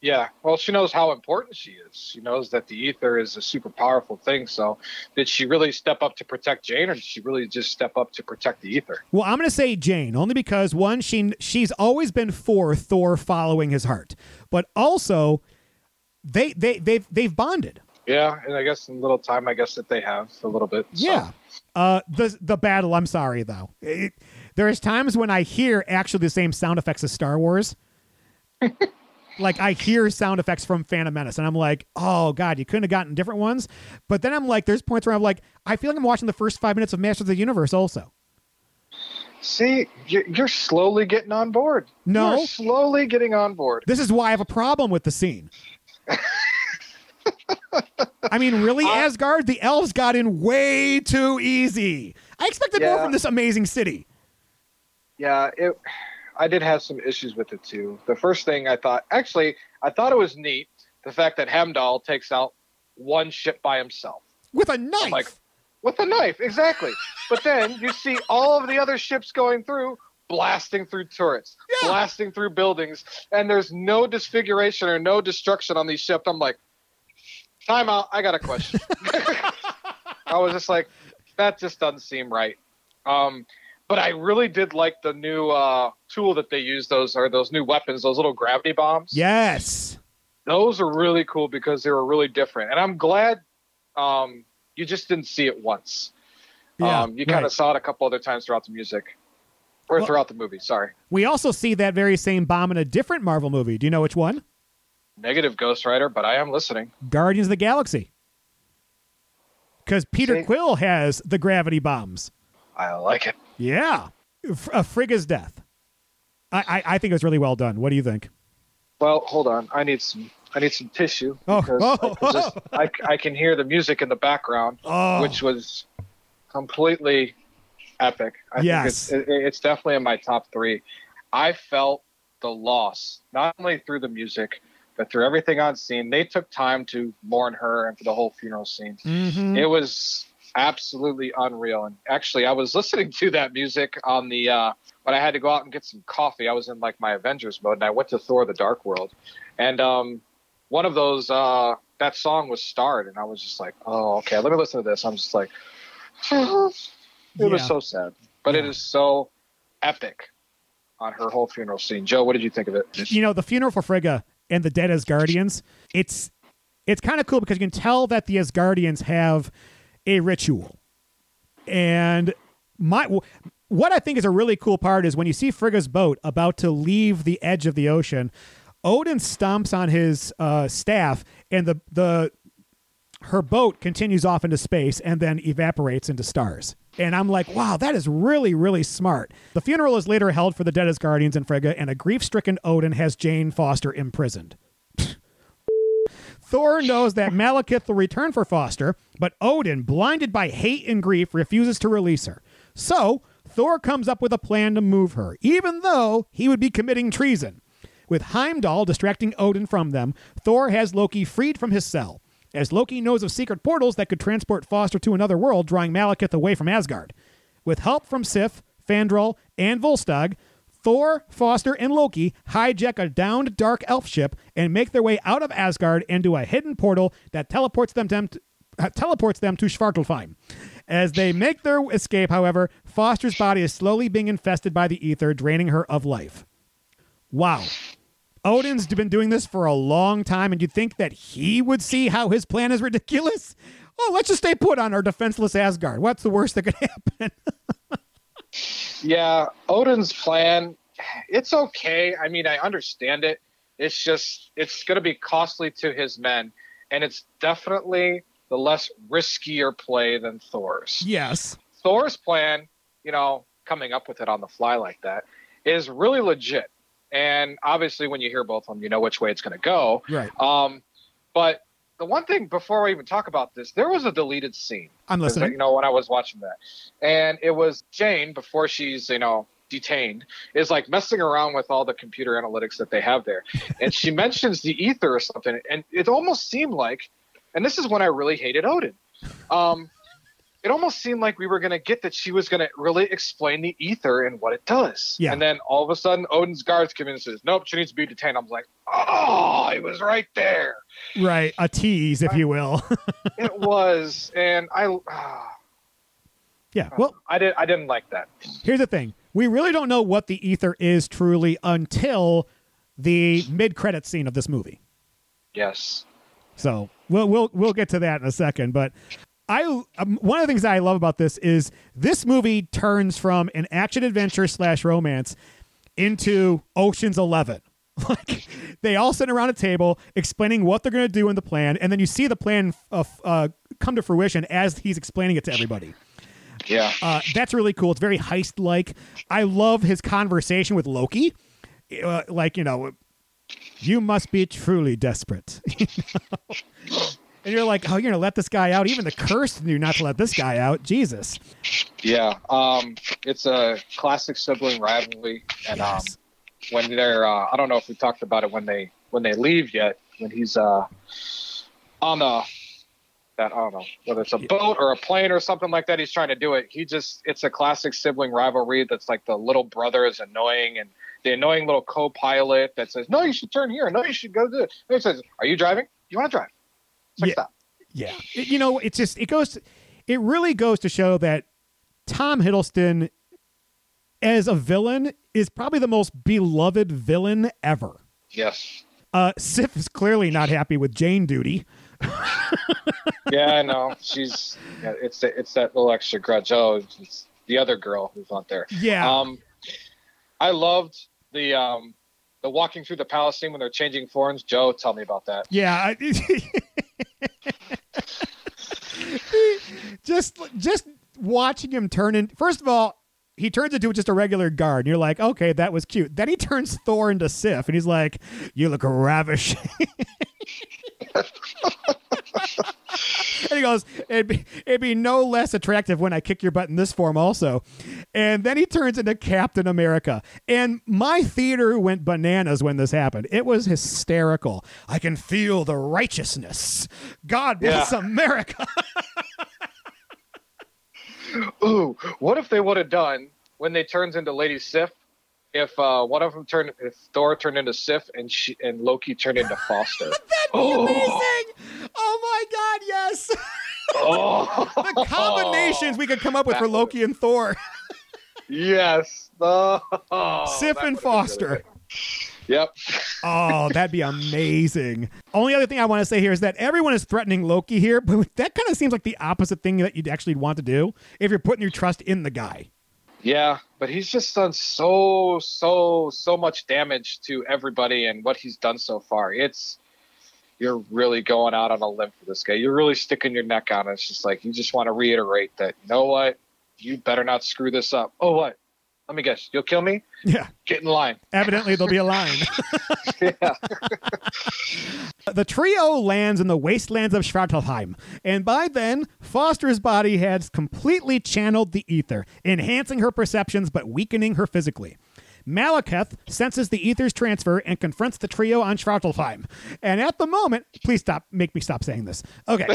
Yeah, well, she knows how important she is. She knows that the ether is a super powerful thing. So did she really step up to protect Jane, or did she really just step up to protect the ether? Well, I'm going to say Jane, only because, one, she she's always been for Thor following his heart. But also, they, they, they've, they've bonded. Yeah, and I guess in little time, I guess that they have a little bit. So. Yeah. Uh, the the battle, I'm sorry, though. It, there is times when I hear actually the same sound effects as Star Wars. Like, I hear sound effects from Phantom Menace, and I'm like, oh, God, you couldn't have gotten different ones. But then I'm like, there's points where I'm like, I feel like I'm watching the first five minutes of Masters of the Universe also. See, you're slowly getting on board. No. You're slowly getting on board. This is why I have a problem with the scene. I mean, really, I, Asgard? The elves got in way too easy. I expected yeah. more from this amazing city. Yeah, it, I did have some issues with it, too. The first thing I thought, actually, I thought it was neat, the fact that Heimdall takes out one ship by himself. With a knife. I'm like, with a knife, exactly. But then you see all of the other ships going through, blasting through turrets, yeah. blasting through buildings, and there's no disfiguration or no destruction on these ships. I'm like, time out. I got a question. I was just like, that just doesn't seem right. Um, but I really did like the new uh, tool that they use. Those are those new weapons, those little gravity bombs. Yes. Those are really cool because they were really different. And I'm glad um, you just didn't see it once. Yeah, um, you kind of right. saw it a couple other times throughout the music. Or well, throughout the movie, sorry. We also see that very same bomb in a different Marvel movie. Do you know which one? Negative, Ghost Rider, but I am listening. Guardians of the Galaxy. Because Peter see? Quill has the gravity bombs. I like it. Yeah. F- a Frigga's death. I-, I I think it was really well done. What do you think? Well, hold on. I need some I need some tissue. Oh, because oh, I, just, oh. I, I can hear the music in the background, oh. which was completely... epic. I yes. think it's, it, it's definitely in my top three. I felt the loss, not only through the music, but through everything on scene. They took time to mourn her and for the whole funeral scene. Mm-hmm. It was absolutely unreal. And actually, I was listening to that music on the, uh, when I had to go out and get some coffee, I was in like my Avengers mode and I went to Thor: The Dark World. And um, one of those, uh, that song was starred and I was just like, oh, okay, let me listen to this. I'm just like, It yeah. was so sad, but yeah. it is so epic on her whole funeral scene. Joe, what did you think of it? You know, the funeral for Frigga and the dead Asgardians, it's it's kind of cool because you can tell that the Asgardians have a ritual. And my what I think is a really cool part is when you see Frigga's boat about to leave the edge of the ocean, Odin stomps on his uh, staff and the the her boat continues off into space and then evaporates into stars. And I'm like, wow, that is really, really smart. The funeral is later held for the dead Asgardians and Frigga, and a grief-stricken Odin has Jane Foster imprisoned. Thor knows that Malekith will return for Foster, but Odin, blinded by hate and grief, refuses to release her. So Thor comes up with a plan to move her, even though he would be committing treason. With Heimdall distracting Odin from them, Thor has Loki freed from his cell, as Loki knows of secret portals that could transport Foster to another world, drawing Malekith away from Asgard. With help from Sif, Fandral, and Volstagg, Thor, Foster, and Loki hijack a downed Dark Elf ship and make their way out of Asgard into a hidden portal that teleports them to, uh, teleports them to Svartalfheim. As they make their escape, however, Foster's body is slowly being infested by the Aether, draining her of life. Wow. Odin's been doing this for a long time, and you'd think that he would see how his plan is ridiculous? Oh, let's just stay put on our defenseless Asgard. What's the worst that could happen? Yeah, Odin's plan, it's okay. I mean, I understand it. It's just, it's going to be costly to his men, and it's definitely the less riskier play than Thor's. Yes. Thor's plan, you know, coming up with it on the fly like that, is really legit. And obviously, when you hear both of them, you know which way it's going to go. Right. Um, but the one thing before I even talk about this, there was a deleted scene. I'm listening. You know, when I was watching that, and it was Jane before she's you know detained is like messing around with all the computer analytics that they have there, and she mentions the ether or something, and it almost seemed like, and this is when I really hated Odin. Um, it almost seemed like we were going to get that she was going to really explain the ether and what it does. Yeah. And then all of a sudden, Odin's guards come in and says, nope, she needs to be detained. I'm like, oh, it was right there. Right. A tease, if I, you will. It was. And I. Uh, yeah. Well, I, did, I didn't like that. Here's the thing. We really don't know what the ether is truly until the mid-credit scene of this movie. Yes. So we'll we'll we'll get to that in a second. But I um, one of the things that I love about this is this movie turns from an action adventure slash romance into Ocean's Eleven. Like they all sit around a table explaining what they're going to do in the plan, and then you see the plan of, uh, come to fruition as he's explaining it to everybody. Yeah, uh, that's really cool. It's very heist like. I love his conversation with Loki. Uh, like you know, you must be truly desperate. You know? And you're like, oh, you're going to let this guy out? Even the Kurse knew not to let this guy out. Jesus. Yeah. Um, it's a classic sibling rivalry. And yes. um, when they're, uh, I don't know if we talked about it when they when they leave yet, when he's uh, on a, that, I don't know, whether it's a yeah. boat or a plane or something like that, he's trying to do it. He just, it's a classic sibling rivalry that's like the little brother is annoying and the annoying little co-pilot that says, no, you should turn here. No, you should go do it. And he says, are you driving? You want to drive? Like yeah. That. Yeah. It, you know, it's just, it goes, to, it really goes to show that Tom Hiddleston as a villain is probably the most beloved villain ever. Yes. Uh, Sif is clearly not happy with Jane duty. Yeah, I know. She's yeah, it's it's that little extra grudge. Oh, it's the other girl who's not there. Yeah. Um, I loved the um the walking through the palace scene when they're changing forms. Joe, tell me about that. Yeah. I, just just watching him turn in. First of all, he turns into just a regular guard. And you're like, okay, that was cute. Then he turns Thor into Sif, and he's like, you look ravishing. And he goes, it'd be, it'd be no less attractive when I kick your butt in this form also. And then he turns into Captain America. And my theater went bananas when this happened. It was hysterical. I can feel the righteousness. God bless yeah. America. Ooh, what if they would have done when they turns into Lady Sif? If uh, one of them turned, if Thor turned into Sif and she and Loki turned into Foster. That'd be oh. amazing! Oh my God, yes! Oh. The combinations we could come up with that for Loki would've... and Thor. Yes. Oh, Sif and Foster. Yep. Oh, that'd be amazing. Only other thing I want to say here is that everyone is threatening Loki here, but that kind of seems like the opposite thing that you'd actually want to do if you're putting your trust in the guy. Yeah, but he's just done so, so, so much damage to everybody and what he's done so far. It's, you're really going out on a limb for this guy. You're really sticking your neck out. It's just like, you just want to reiterate that, you know what? You better not screw this up. Oh, what? Let me guess. You'll kill me? Yeah. Get in line. Evidently, there'll be a line. Yeah. The trio lands in the wastelands of Svartalfheim, and by then, Foster's body has completely channeled the ether, enhancing her perceptions but weakening her physically. Malekith senses the ether's transfer and confronts the trio on Svartalfheim. And at the moment... Please stop. Make me stop saying this. Okay.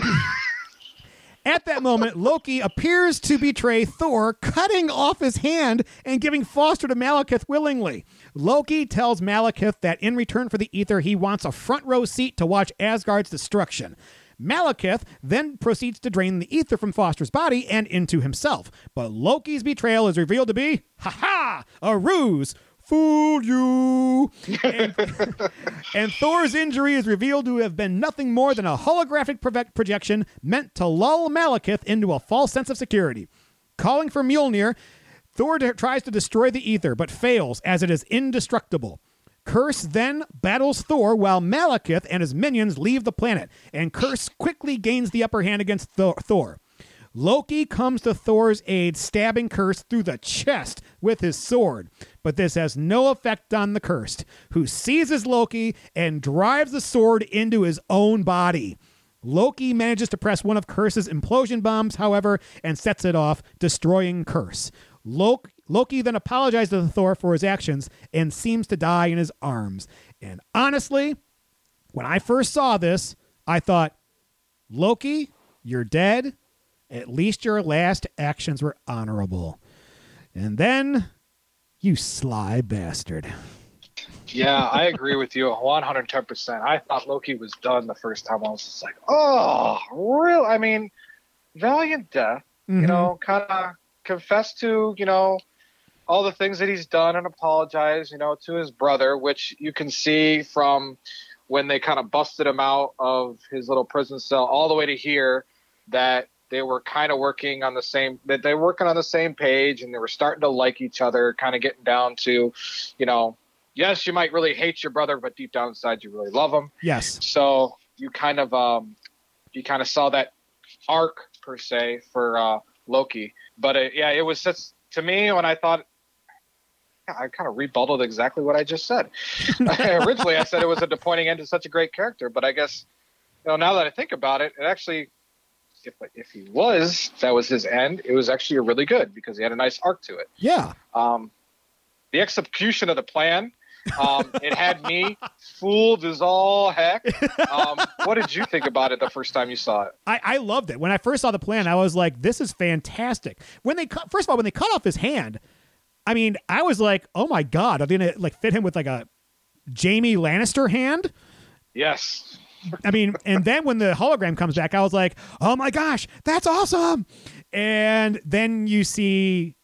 At that moment, Loki appears to betray Thor, cutting off his hand and giving Foster to Malekith willingly. Loki tells Malekith that in return for the ether, he wants a front row seat to watch Asgard's destruction. Malekith then proceeds to drain the ether from Foster's body and into himself. But Loki's betrayal is revealed to be, ha ha, a ruse. Fool you! And, and Thor's injury is revealed to have been nothing more than a holographic project projection meant to lull Malekith into a false sense of security. Calling for Mjolnir, Thor de- tries to destroy the ether, but fails as it is indestructible. Kurse then battles Thor while Malekith and his minions leave the planet, and Kurse quickly gains the upper hand against Thor. Thor. Loki comes to Thor's aid, stabbing Kurse through the chest with his sword. But this has no effect on the Cursed, who seizes Loki and drives the sword into his own body. Loki manages to press one of Curse's implosion bombs, however, and sets it off, destroying Kurse. Loki, Loki then apologizes to Thor for his actions and seems to die in his arms. And honestly, when I first saw this, I thought, Loki, you're dead. At least your last actions were honorable. And then, you sly bastard. Yeah, I agree with you one hundred ten percent. I thought Loki was done the first time. I was just like, oh, real? I mean, valiant death, mm-hmm. you know, kind of confessed to, you know, all the things that he's done and apologized, you know, to his brother, which you can see from when they kind of busted him out of his little prison cell all the way to here that they were kind of working on the same, that they were working on the same page and they were starting to like each other, kind of getting down to, you know, yes, you might really hate your brother, but deep down inside you really love him. Yes. So you kind of, um, you kind of saw that arc per se for, uh, Loki, but it, yeah, it was just to me when I thought, yeah, I kind of rebutted exactly what I just said. Originally I said it was a disappointing end to such a great character, but I guess, you know, now that I think about it, it actually, If, if he was, that was his end, it was actually really good because he had a nice arc to it. Yeah. Um, the execution of the plan, um, it had me fooled as all heck. Um, what did you think about it the first time you saw it? I, I loved it. When I first saw the plan, I was like, this is fantastic. When they cut, First of all, when they cut off his hand, I mean, I was like, oh my God, are they going to like fit him with like a Jamie Lannister hand? Yes. I mean, and then when the hologram comes back, I was like, oh my gosh, that's awesome. And then you see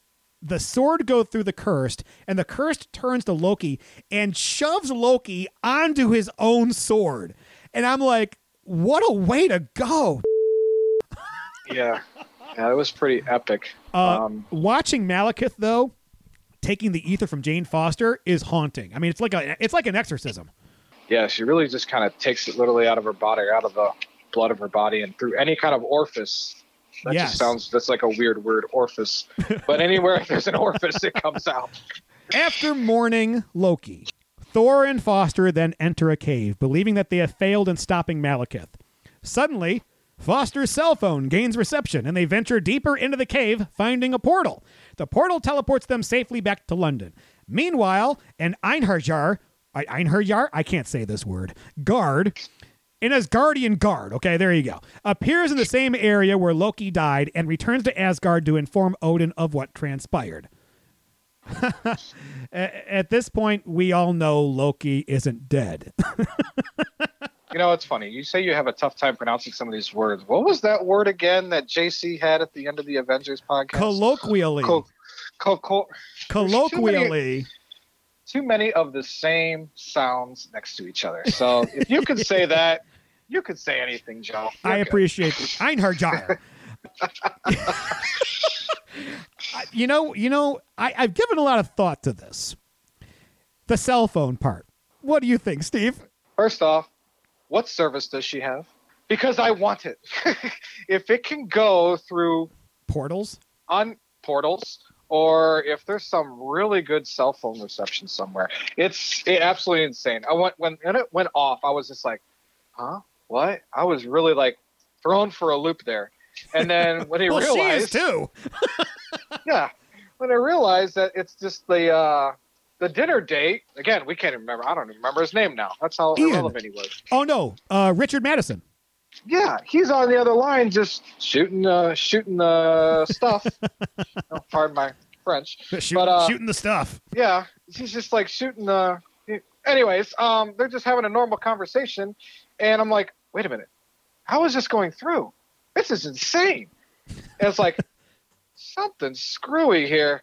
the sword go through the Cursed, and the Cursed turns to Loki and shoves Loki onto his own sword. And I'm like, What a way to go. Yeah. Yeah, it was pretty epic. Uh, um, watching Malekith, though, taking the ether from Jane Foster is haunting. I mean, it's like a, it's like an exorcism. Yeah, she really just kind of takes it literally out of her body, out of the blood of her body, and through any kind of orifice. That yes. just sounds that's like a weird word, orifice. But anywhere there's an orifice, it comes out. After mourning Loki, Thor and Foster then enter a cave, believing that they have failed in stopping Malekith. Suddenly, Foster's cell phone gains reception, and they venture deeper into the cave, finding a portal. The portal teleports them safely back to London. Meanwhile, an Einherjar, Einherjar? I can't say this word, guard, an Asgardian guard, okay, there you go, appears in the same area where Loki died and returns to Asgard to inform Odin of what transpired. At this point, we all know Loki isn't dead. You know, it's funny. You say you have a tough time pronouncing some of these words. What was that word again that J C had at the end of the Avengers podcast? Colloquially. Co- co- co- Colloquially. Too many, too many of the same sounds next to each other. So if you could say that, you could say anything, Joe. You're I appreciate it. Einherjar. You know, you know, I, I've given a lot of thought to this. The cell phone part. What do you think, Steve? First off, what service does she have? Because I want it. If it can go through portals, on portals, or if there's some really good cell phone reception somewhere, it's it, absolutely insane. I went when when it went off, I was just like, huh? What? I was really like thrown for a loop there. And then when I well, realized, she is too. Yeah, when I realized that it's just the uh, the dinner date again. We can't even remember. I don't even remember his name now. That's how Ian. Irrelevant he was. Oh no, uh, Richard Madison. Yeah, he's on the other line, just shooting, uh, shooting the stuff. Oh, pardon my French. Shoot, but, uh, shooting the stuff. Yeah, he's just like shooting the. Anyways, um, they're just having a normal conversation, and I'm like, wait a minute, how is this going through? This is insane. And it's like, something screwy here.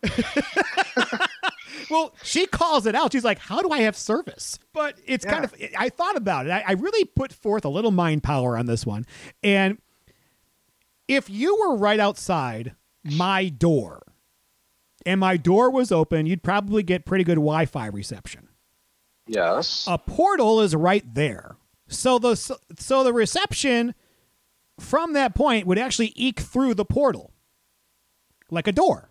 Well, she calls it out. She's like, how do I have service? But it's yeah. kind of, I thought about it. I, I really put forth a little mind power on this one. And if you were right outside my door and my door was open, you'd probably get pretty good Wi-Fi reception. Yes. A portal is right there. So the, so the reception from that point would actually eke through the portal like a door.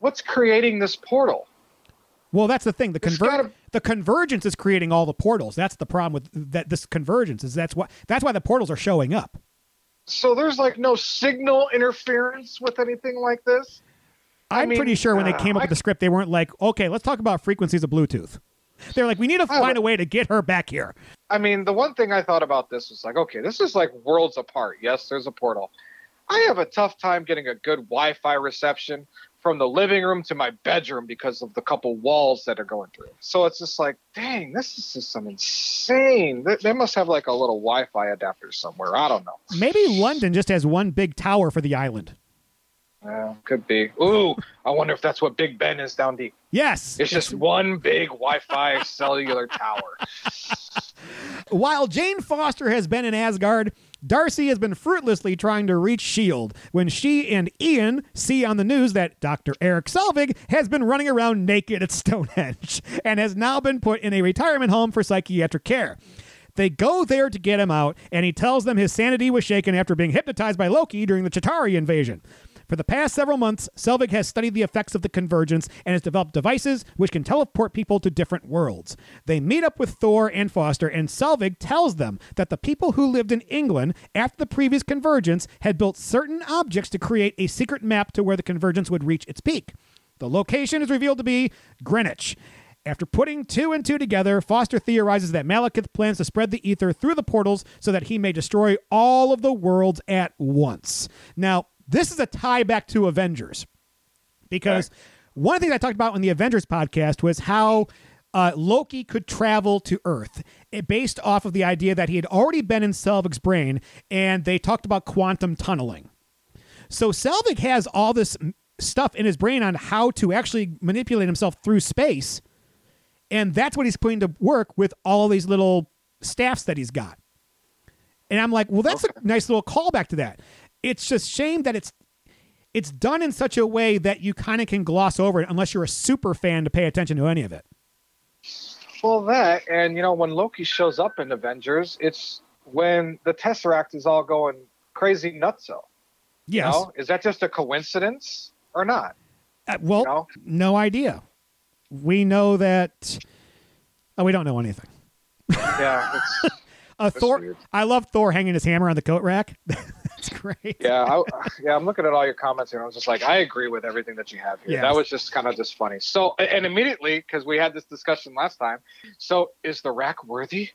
What's creating this portal? Well, that's the thing. The conver- gotta... the convergence is creating all the portals. That's the problem with that. This convergence is that's why that's why the portals are showing up. So there's like no signal interference with anything like this. I'm I mean, pretty sure when uh, they came up I... with the script, they weren't like, okay, let's talk about frequencies of Bluetooth. They're like, we need to find a way to get her back here. I mean, the one thing I thought about this was like, okay, this is like worlds apart. Yes, there's a portal. I have a tough time getting a good Wi-Fi reception from the living room to my bedroom because of the couple walls that are going through. So it's just like, dang, this is just some insane. They, they must have like a little Wi-Fi adapter somewhere. I don't know. Maybe London just has one big tower for the island. Yeah, could be. Ooh, I wonder if that's what Big Ben is down deep. Yes. It's just one big Wi-Fi cellular tower. While Jane Foster has been in Asgard, Darcy has been fruitlessly trying to reach S H I E L D when she and Ian see on the news that Doctor Eric Selvig has been running around naked at Stonehenge and has now been put in a retirement home for psychiatric care. They go there to get him out, and he tells them his sanity was shaken after being hypnotized by Loki during the Chitauri invasion. For the past several months, Selvig has studied the effects of the convergence and has developed devices which can teleport people to different worlds. They meet up with Thor and Foster, and Selvig tells them that the people who lived in England after the previous convergence had built certain objects to create a secret map to where the convergence would reach its peak. The location is revealed to be Greenwich. After putting two and two together, Foster theorizes that Malekith plans to spread the ether through the portals so that he may destroy all of the worlds at once. Now, this is a tie back to Avengers, because okay. one of the things I talked about in the Avengers podcast was how uh, Loki could travel to Earth based off of the idea that he had already been in Selvig's brain, and they talked about quantum tunneling. So Selvig has all this stuff in his brain on how to actually manipulate himself through space, and that's what he's putting to work with all these little staffs that he's got. And I'm like, well, that's okay. a nice little callback to that. It's just shame that it's it's done in such a way that you kind of can gloss over it unless you're a super fan to pay attention to any of it. Well, that, and, you know, when Loki shows up in Avengers, it's when the Tesseract is all going crazy nutso. Yes. You know? Is that just a coincidence or not? Uh, well, you know? No idea. We know that... Oh, we don't know anything. Yeah. It's, uh, Thor. Weird. I love Thor hanging his hammer on the coat rack. That's great. Yeah. I, yeah. I'm looking at all your comments here. I was just like, I agree with everything that you have here. Yes. That was just kind of just funny. So, and immediately, because we had this discussion last time. So is the rack worthy?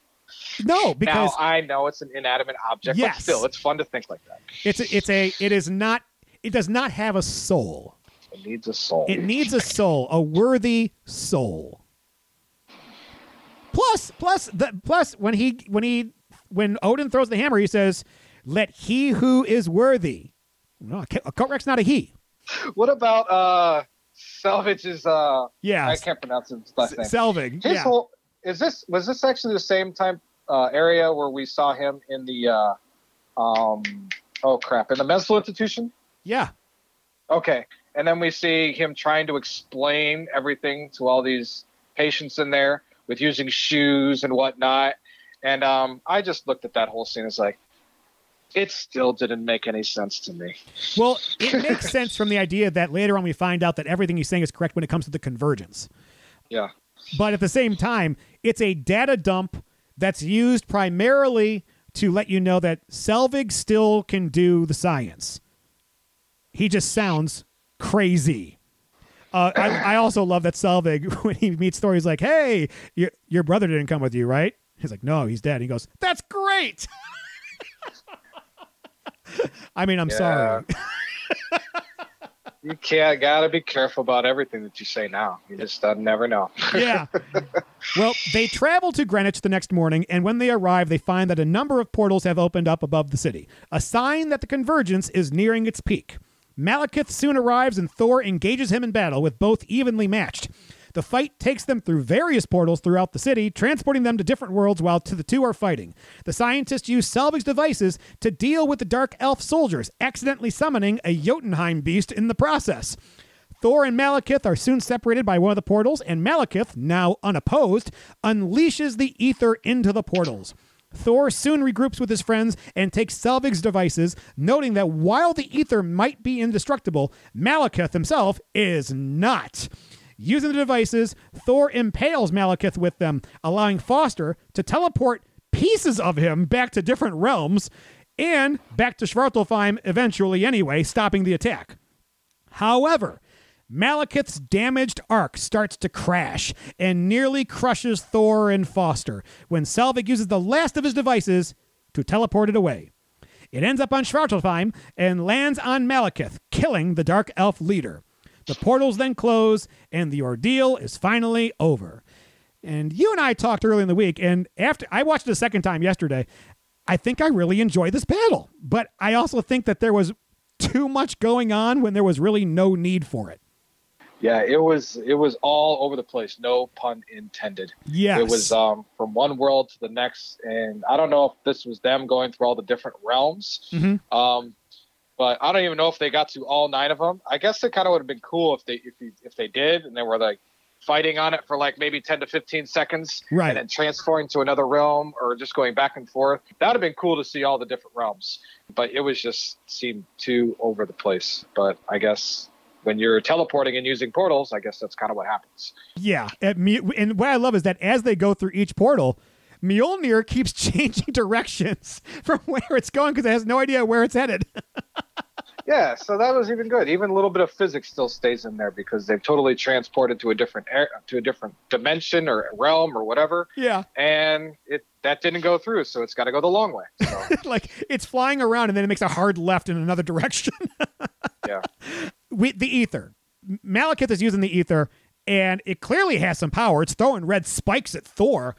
No, because now I know it's an inanimate object, yes. But still, it's fun to think like that. It's a, it's a, it is not, it does not have a soul. It needs a soul. It needs a soul, a worthy soul. Plus, plus, the, plus, when he, when he, when Odin throws the hammer, he says, "Let he who is worthy." No, a coat rack's not a he. What about uh, Selvage's? Uh, yeah, I can't pronounce his last name. Selvig. His yeah. whole. Is this was this actually the same time uh, area where we saw him in the uh, um, oh crap in the mental institution? Yeah. Okay, and then we see him trying to explain everything to all these patients in there with using shoes and whatnot, and um, I just looked at that whole scene. It's like it still didn't make any sense to me. Well, it makes sense from the idea that later on we find out that everything he's saying is correct when it comes to the convergence. Yeah. But at the same time, it's a data dump that's used primarily to let you know that Selvig still can do the science. He just sounds crazy. Uh, I, I also love that Selvig, when he meets Thor, he's like, "Hey, your your brother didn't come with you, right?" He's like, "No, he's dead." He goes, "That's great." I mean, I'm yeah. sorry. You can't, gotta be careful about everything that you say now. You just uh, never know. Yeah. Well, they travel to Greenwich the next morning, and when they arrive, they find that a number of portals have opened up above the city, a sign that the convergence is nearing its peak. Malekith soon arrives, and Thor engages him in battle with both evenly matched. The fight takes them through various portals throughout the city, transporting them to different worlds while the two are fighting. The scientists use Selvig's devices to deal with the Dark Elf soldiers, accidentally summoning a Jotunheim beast in the process. Thor and Malekith are soon separated by one of the portals, and Malekith, now unopposed, unleashes the ether into the portals. Thor soon regroups with his friends and takes Selvig's devices, noting that while the ether might be indestructible, Malekith himself is not. Using the devices, Thor impales Malekith with them, allowing Foster to teleport pieces of him back to different realms and back to Svartalfheim eventually anyway, stopping the attack. However, Malekith's damaged arc starts to crash and nearly crushes Thor and Foster when Selvig uses the last of his devices to teleport it away. It ends up on Svartalfheim and lands on Malekith, killing the Dark Elf leader. The portals then close, and the ordeal is finally over. And you and I talked early in the week, and after I watched it a second time yesterday, I think I really enjoyed this battle. But I also think that there was too much going on when there was really no need for it. Yeah, it was it was all over the place, no pun intended. Yes. It was um, from one world to the next, and I don't know if this was them going through all the different realms. Mm-hmm. Um But I don't even know if they got to all nine of them. I guess it kind of would have been cool if they if you, if they did, and they were like fighting on it for like maybe ten to fifteen seconds, right. And then transferring to another realm or just going back and forth. That would have been cool to see all the different realms. But it was just seemed too over the place. But I guess when you're teleporting and using portals, I guess that's kind of what happens. Yeah, and what I love is that as they go through each portal, Mjolnir keeps changing directions from where it's going because it has no idea where it's headed. Yeah, so that was even good. Even a little bit of physics still stays in there because they've totally transported to a different air, to a different dimension or realm or whatever. Yeah, and it that didn't go through, so it's got to go the long way. So. Like it's flying around and then it makes a hard left in another direction. Yeah, we, the ether. Malekith is using the ether, and it clearly has some power. It's throwing red spikes at Thor.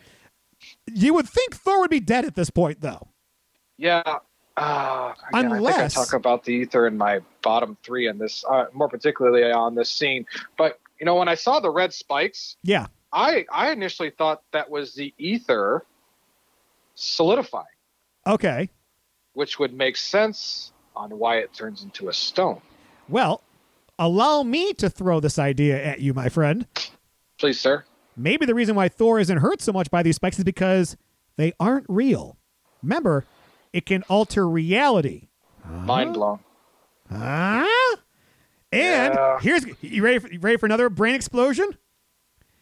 You would think Thor would be dead at this point, though. Yeah. Uh, again, Unless... I think I talk about the ether in my bottom three in this, uh, more particularly on this scene. But, you know, when I saw the red spikes, yeah, I, I initially thought that was the ether solidifying. Okay. which would make sense on why it turns into a stone. Well, allow me to throw this idea at you, my friend. Please, sir. Maybe the reason why Thor isn't hurt so much by these spikes is because they aren't real. Remember, it can alter reality. Mind blown. Huh? huh? And yeah. here's you ready for, you ready for another brain explosion?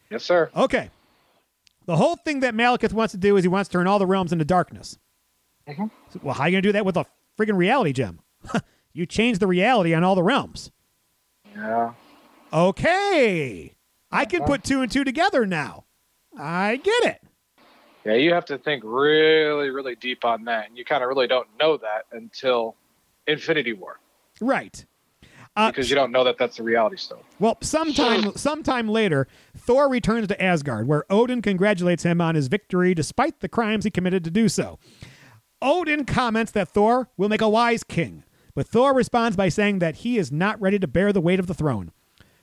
Yes, sir. Okay. The whole thing that Malekith wants to do is he wants to turn all the realms into darkness. Mm-hmm. So, well, how are you going to do that with a friggin' reality gem? You change the reality on all the realms. Yeah. Okay. I can put two and two together now. I get it. Yeah, you have to think really, really deep on that. And you kind of really don't know that until Infinity War. Right. Uh, because you don't know that that's the reality stone. Well, sometime sometime later, Thor returns to Asgard, where Odin congratulates him on his victory despite the crimes he committed to do so. Odin comments that Thor will make a wise king, but Thor responds by saying that he is not ready to bear the weight of the throne.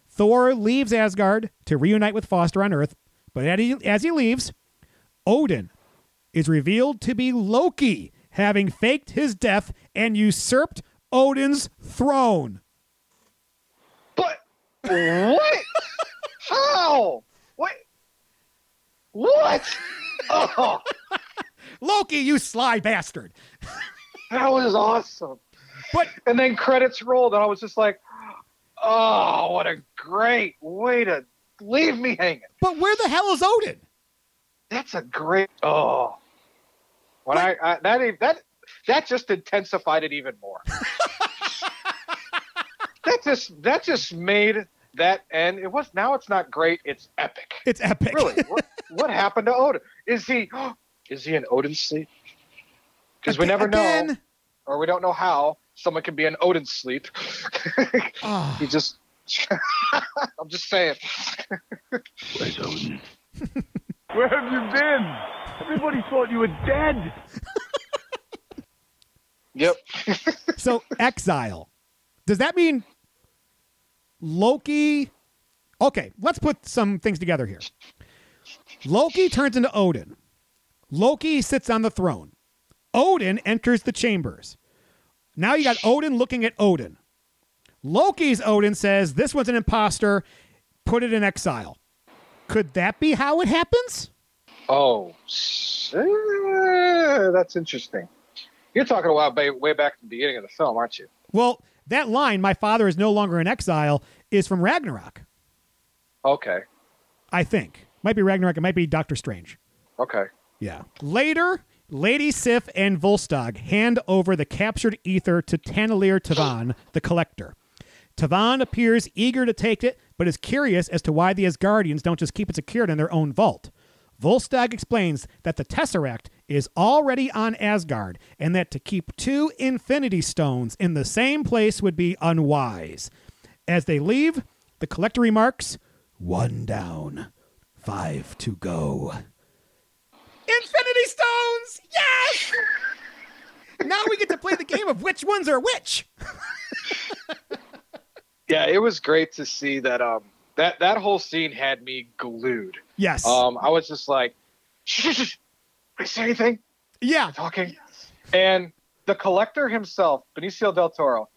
Thor leaves Asgard to reunite with Foster on Earth, but as he, as he leaves, Odin is revealed to be Loki, having faked his death and usurped Odin's throne. What? How? What? What? Oh. Loki, you sly bastard. That was awesome. But and then credits rolled, and I was just like, oh, what a great way to leave me hanging. But where the hell is Odin? That's a great oh. When I, I that that that just intensified it even more. That just that just made that end. It was now it's not great. It's epic. It's epic. Really, what, what happened to Odin? Is he is he in Odin's sleep? Because we never again. know, or we don't know how someone can be in Odin's sleep. Oh. He just. I'm just saying. Where's Odin? Where have you been? Everybody thought you were dead. Yep. So exile. Does that mean Loki? Okay, let's put some things together here. Loki turns into Odin. Loki sits on the throne. Odin enters the chambers. Now you got Odin looking at Odin. Loki's Odin says, this one's an imposter. Put it in exile. Could that be how it happens? Oh, that's interesting. You're talking a while way back to the beginning of the film, aren't you? Well, that line, my father is no longer in exile, is from Ragnarok. Okay. I think. Might be Ragnarok. It might be Doctor Strange. Okay. Yeah. Later, Lady Sif and Volstagg hand over the captured ether to Tanalir Tavan, the Collector. Tavan appears eager to take it, but is curious as to why the Asgardians don't just keep it secured in their own vault. Volstagg explains that the Tesseract is already on Asgard and that to keep two Infinity Stones in the same place would be unwise. As they leave, the Collector remarks, one down, five to go. Infinity Stones! Yes! Now we get to play the game of which ones are which. Yeah, it was great to see that... Um... That that whole scene had me glued. Yes. Um, I was just like, shh, shh, shh. Did I say anything? Yeah. Talking. Yes. And the Collector himself, Benicio del Toro,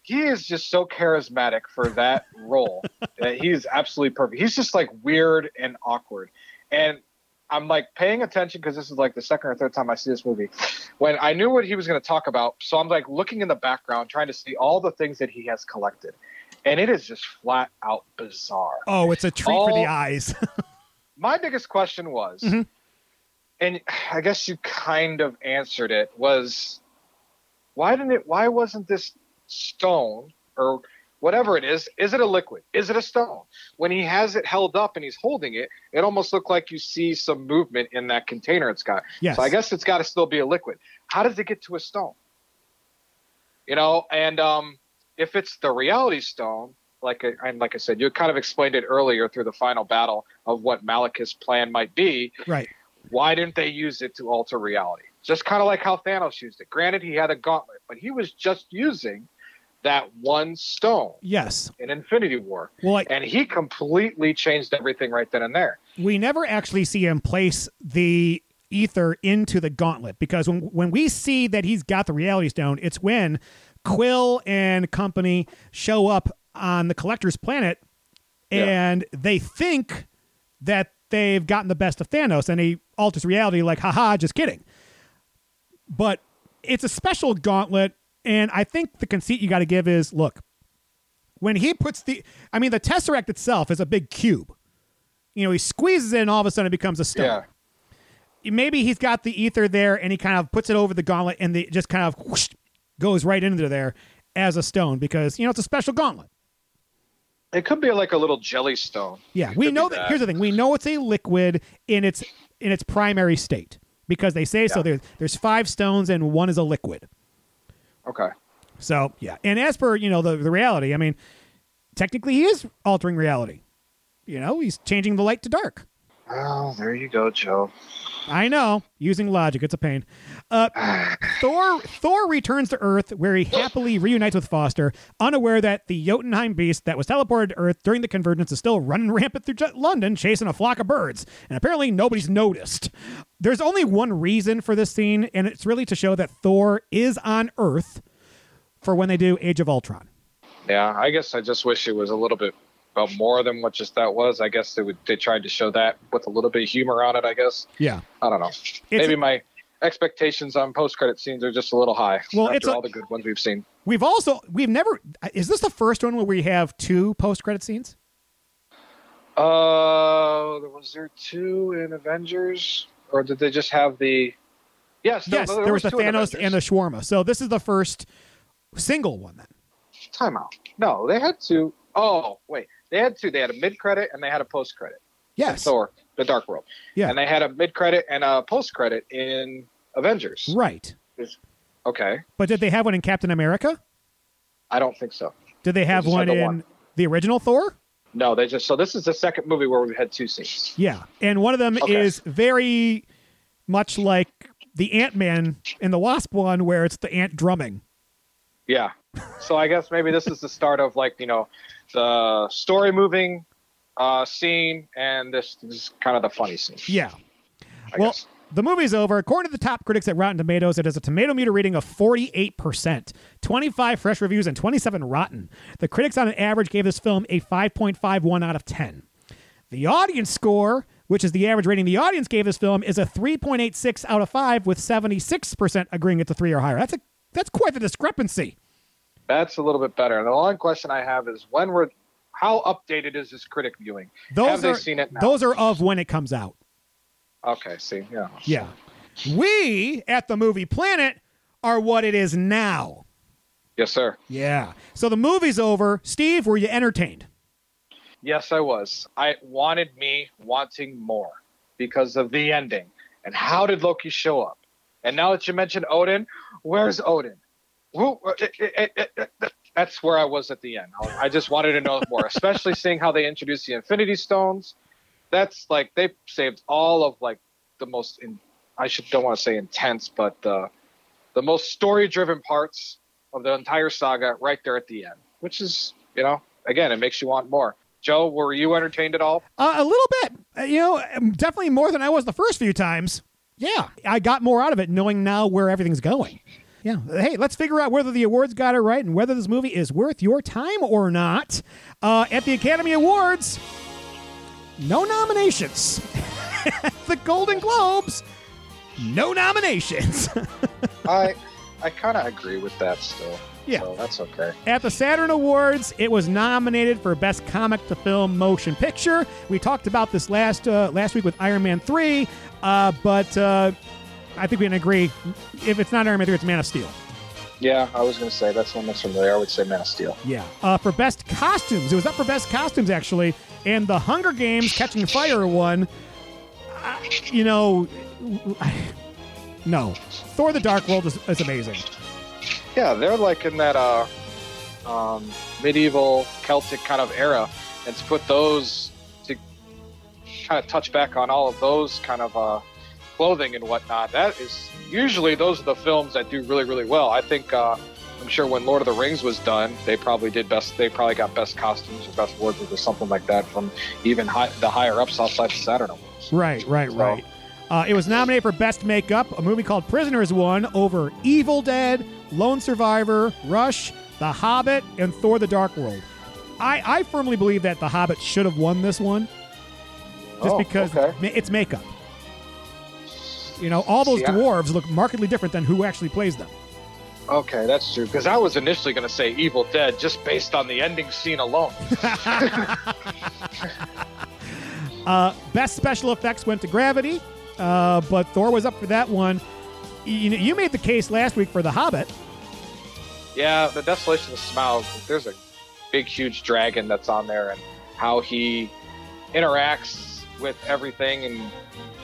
he is just so charismatic for that role. That he is absolutely perfect. He's just like weird and awkward. And I'm like paying attention because this is like the second or third time I see this movie. When I knew what he was going to talk about, so I'm like looking in the background trying to see all the things that he has collected. And it is just flat out bizarre. Oh, it's a treat All, for the eyes. My biggest question was, mm-hmm. and I guess you kind of answered it, was why didn't it, why wasn't this stone or whatever it is? Is it a liquid? Is it a stone? When he has it held up and he's holding it, it almost looked like you see some movement in that container it's got. Yes. So I guess it's got to still be a liquid. How does it get to a stone? You know, and, um, if it's the reality stone, like I, and like I said, you kind of explained it earlier through the final battle of what Malekith's plan might be. Right. Why didn't they use it to alter reality? Just kind of like how Thanos used it. Granted, he had a gauntlet, but he was just using that one stone. Yes. In Infinity War. Well, I, and he completely changed everything right then and there. We never actually see him place the Aether into the gauntlet, because when when we see that he's got the Reality Stone, it's when Quill and company show up on the Collector's planet, and yeah. they think that they've gotten the best of Thanos, and he alters reality like, haha, just kidding. But it's a special gauntlet, and I think the conceit you got to give is, look, when he puts the... I mean, the Tesseract itself is a big cube. You know, he squeezes it, and all of a sudden it becomes a stone. Yeah. Maybe he's got the Aether there, and he kind of puts it over the gauntlet, and it just kind of whoosh, goes right into there as a stone, because, you know, it's a special gauntlet. It could be like a little jelly stone. Yeah, it we know that. that. Here's the thing. We know it's a liquid in its in its primary state, because they say yeah. so. There's, there's five stones, and one is a liquid. Okay. So, yeah. And as per, you know, the, the reality, I mean, technically he is altering reality. You know, he's changing the light to dark. Oh, there you go, Joe. I know. Using logic, it's a pain. Uh, Thor Thor returns to Earth, where he happily reunites with Foster, unaware that the Jotunheim beast that was teleported to Earth during the Convergence is still running rampant through London, chasing a flock of birds. And apparently nobody's noticed. There's only one reason for this scene, and it's really to show that Thor is on Earth for when they do Age of Ultron. Yeah, I guess I just wish it was a little bit well, more than what just that was. I guess they would, they tried to show that with a little bit of humor on it, I guess. Yeah. I don't know. It's Maybe a, my expectations on post-credit scenes are just a little high well, after it's a, all the good ones we've seen. We've also, we've never, is this the first one where we have two post-credit scenes? Uh, was there two in Avengers? Or did they just have the, yes. No, yes, no, there, there was, was the Thanos and the shawarma. So this is the first single one then. Time out. No, they had two. Oh, wait. They had two. They had a mid-credit and they had a post-credit. Yes. Thor, The Dark World. Yeah. And they had a mid-credit and a post-credit in Avengers. Right. Okay. But did they have one in Captain America? I don't think so. Did they have one in one. the original Thor? No, they just... So this is the second movie where we had two scenes. Yeah. And one of them okay. is very much like the Ant-Man and the Wasp one, where it's the ant drumming. Yeah. So I guess maybe this is the start of, like, you know, the story moving uh, scene, and this is kind of the funny scene. Yeah. I well, guess. The movie's over. According to the top critics at Rotten Tomatoes, it has a tomato meter rating of forty-eight percent, twenty-five fresh reviews, and twenty-seven rotten. The critics on an average gave this film a five point five one out of ten. The audience score, which is the average rating the audience gave this film, is a three point eight six out of five, with seventy-six percent agreeing it's a three or higher. That's a that's quite the discrepancy. That's a little bit better. And the long question I have is, when we're, how updated is this critic viewing? Those have they are, seen it now? Those are of when it comes out. Okay, see, yeah. Yeah. We, at the Movie Planet, are what it is now. Yes, sir. Yeah. So the movie's over. Steve, were you entertained? Yes, I was. I wanted me wanting more because of the ending. And how did Loki show up? And now that you mentioned Odin, where's Odin? Ooh, it, it, it, it, that's where I was at the end. I just wanted to know more, especially seeing how they introduced the Infinity Stones. That's like they saved all of like the most in, I should don't want to say intense, but uh, the most story-driven parts of the entire saga right there at the end, which is, you know, again, it makes you want more. Joe, were you entertained at all? Uh, a little bit, you know, definitely more than I was the first few times. Yeah, I got more out of it knowing now where everything's going. Yeah. Hey, let's figure out whether the awards got it right and whether this movie is worth your time or not. Uh, at the Academy Awards, no nominations. At the Golden Globes, no nominations. I I kind of agree with that still. Yeah. So that's okay. At the Saturn Awards, it was nominated for Best Comic to Film Motion Picture. We talked about this last uh, last week with Iron Man three, uh, but... Uh, I think we can agree. If it's not Iron Man three, it's Man of Steel. Yeah, I was going to say that's one that's familiar. I would say Man of Steel. Yeah. Uh, for Best Costumes, it was up for Best Costumes actually, and the Hunger Games Catching Fire won. Uh, you know, no, Thor: The Dark World is, is amazing. Yeah, they're like in that uh, um, medieval Celtic kind of era, and to put those to kind of touch back on all of those kind of. Uh, clothing and whatnot, that is usually those are the films that do really really well. I think uh I'm sure when Lord of the Rings was done, they probably did best they probably got best costumes or best wardrobe or something like that from even high, the higher ups outside the Saturn Awards. Right right so, right Uh, it was nominated for Best Makeup. A movie called Prisoners won over Evil Dead, Lone Survivor, Rush, The Hobbit, and Thor: The Dark World. I, I firmly believe that The Hobbit should have won this one just oh, because okay. it's makeup. You know, all those yeah. dwarves look markedly different than who actually plays them. Okay, that's true. Because I was initially going to say Evil Dead just based on the ending scene alone. uh, best special effects went to Gravity, uh, but Thor was up for that one. You, you made the case last week for The Hobbit. Yeah, the Desolation of Smaug. There's a big, huge dragon that's on there and how he interacts with everything. And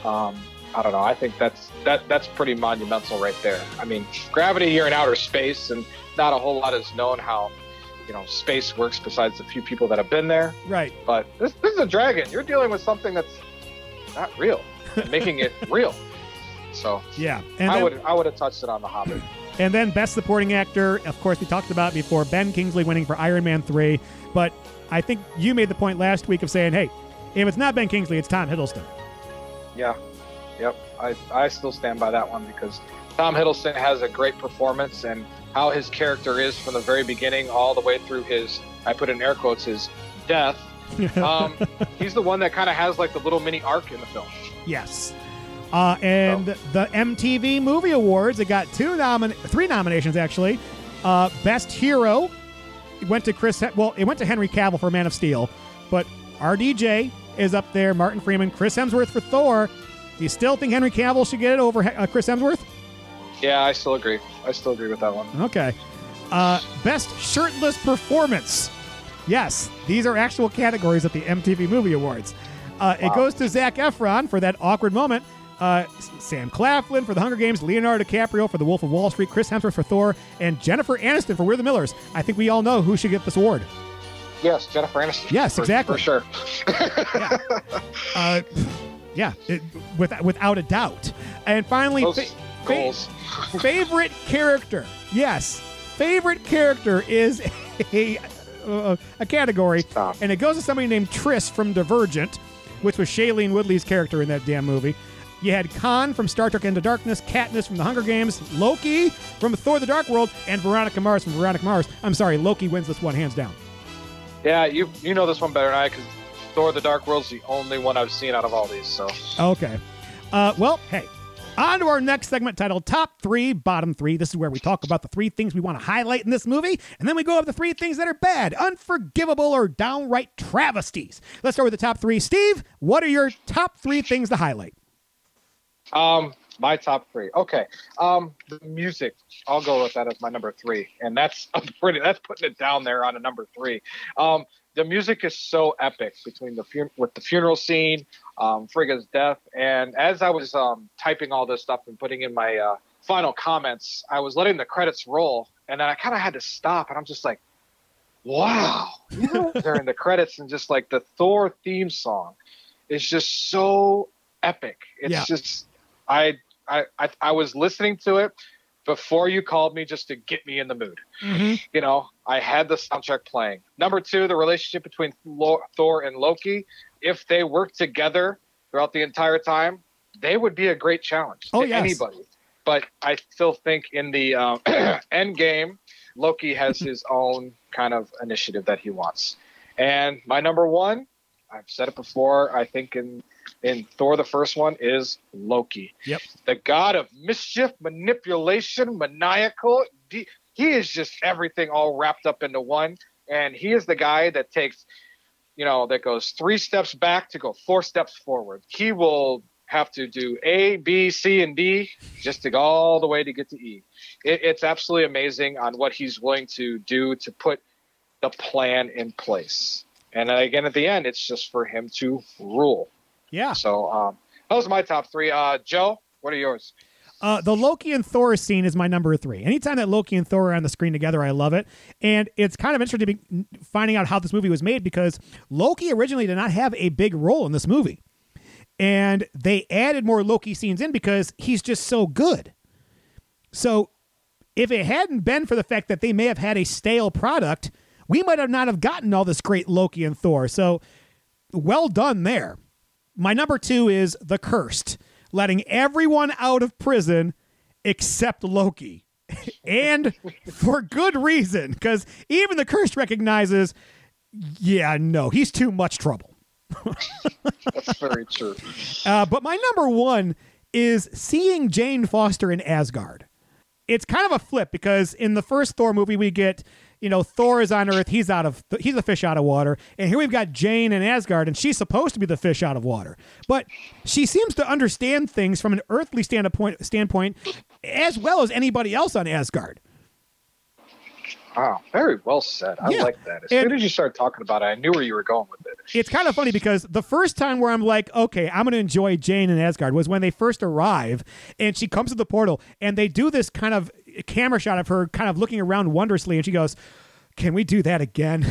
um, I don't know. I think that's that that's pretty monumental right there. I mean, Gravity, you're in outer space, and not a whole lot is known how, you know, space works besides the few people that have been there. Right. But this, this is a dragon. You're dealing with something that's not real, making it real. So yeah, and I then, would I would have touched it on The Hobbit. And then Best Supporting Actor, of course, we talked about before, Ben Kingsley winning for Iron Man three. But I think you made the point last week of saying, hey, if it's not Ben Kingsley, it's Tom Hiddleston. Yeah, yep. I, I still stand by that one because Tom Hiddleston has a great performance and how his character is from the very beginning all the way through his, I put in air quotes, his death. Um, he's the one that kind of has like the little mini arc in the film. Yes. Uh, and oh. the M T V Movie Awards, it got two nomin- three nominations, actually. Uh, Best Hero it went to Chris. He- well, it went to Henry Cavill for Man of Steel, but R D J is up there. Martin Freeman, Chris Hemsworth for Thor. Do you still think Henry Cavill should get it over uh, Chris Hemsworth? Yeah, I still agree. I still agree with that one. Okay. Uh, Best Shirtless Performance. Yes, these are actual categories at the M T V Movie Awards. Uh, wow. It goes to Zac Efron for that awkward moment. Uh, Sam Claflin for The Hunger Games, Leonardo DiCaprio for The Wolf of Wall Street, Chris Hemsworth for Thor, and Jennifer Aniston for We're the Millers. I think we all know who should get this award. Yes, Jennifer Aniston. Yes, for, exactly. For sure. yeah, uh, yeah it, without, without a doubt. And finally, fa- goals. Fa- favorite character. Yes, favorite character is a, a, a category, Stop. and it goes to somebody named Triss from Divergent, which was Shailene Woodley's character in that damn movie. You had Khan from Star Trek Into Darkness, Katniss from The Hunger Games, Loki from Thor: The Dark World, and Veronica Mars from Veronica Mars. I'm sorry, Loki wins this one, hands down. Yeah, you you know this one better than I, because Thor: The Dark World's the only one I've seen out of all these, so. Okay. Uh, well, hey, on to our next segment titled Top three, Bottom three. This is where we talk about the three things we want to highlight in this movie, and then we go over the three things that are bad, unforgivable, or downright travesties. Let's start with the top three. Steve, what are your top three things to highlight? Um, my top three. Okay. Um, the music. I'll go with that as my number three, and that's a pretty. That's putting it down there on a number three. Um, the music is so epic between the fun- with the funeral scene, um, Frigga's death, and as I was um typing all this stuff and putting in my uh, final comments, I was letting the credits roll, and then I kind of had to stop, and I'm just like, wow, you know, they're in the credits, and just like the Thor theme song is just so epic. It's yeah. just. I, I I was listening to it before you called me just to get me in the mood. Mm-hmm. You know, I had the soundtrack playing. Number two, the relationship between Thor and Loki. If they worked together throughout the entire time, they would be a great challenge oh, to yes. anybody. But I still think in the um, end game, Loki has his own kind of initiative that he wants. And my number one, I've said it before, I think in – in Thor, the first one, is Loki. Yep. The god of mischief, manipulation, maniacal. De- he is just everything all wrapped up into one. And he is the guy that takes, you know, that goes three steps back to go four steps forward. He will have to do A, B, C, and D just to go all the way to get to E. It, it's absolutely amazing on what he's willing to do to put the plan in place. And again, at the end, it's just for him to rule. Yeah. So um, those are my top three. Uh, Joe, what are yours? Uh, the Loki and Thor scene is my number three. Anytime that Loki and Thor are on the screen together, I love it. And it's kind of interesting to be finding out how this movie was made because Loki originally did not have a big role in this movie. And they added more Loki scenes in because he's just so good. So if it hadn't been for the fact that they may have had a stale product, we might have not have gotten all this great Loki and Thor. So well done there. My number two is The Cursed. letting everyone out of prison except Loki. And for good reason, because even the curse recognizes, yeah, no, he's too much trouble. That's very true. Uh, but my number one is seeing Jane Foster in Asgard. It's kind of a flip, because in the first Thor movie, we get, you know, Thor is on Earth. He's out of, he's a fish out of water. And here we've got Jane in Asgard, and she's supposed to be the fish out of water. But she seems to understand things from an earthly standpoint, standpoint as well as anybody else on Asgard. Wow, very well said. I yeah. like that. As and soon as you started talking about it, I knew where you were going with it. It's kind of funny, because the first time where I'm like, okay, I'm going to enjoy Jane in Asgard, was when they first arrive and she comes to the portal, and they do this kind of camera shot of her kind of looking around wondrously, and she goes, can we do that again?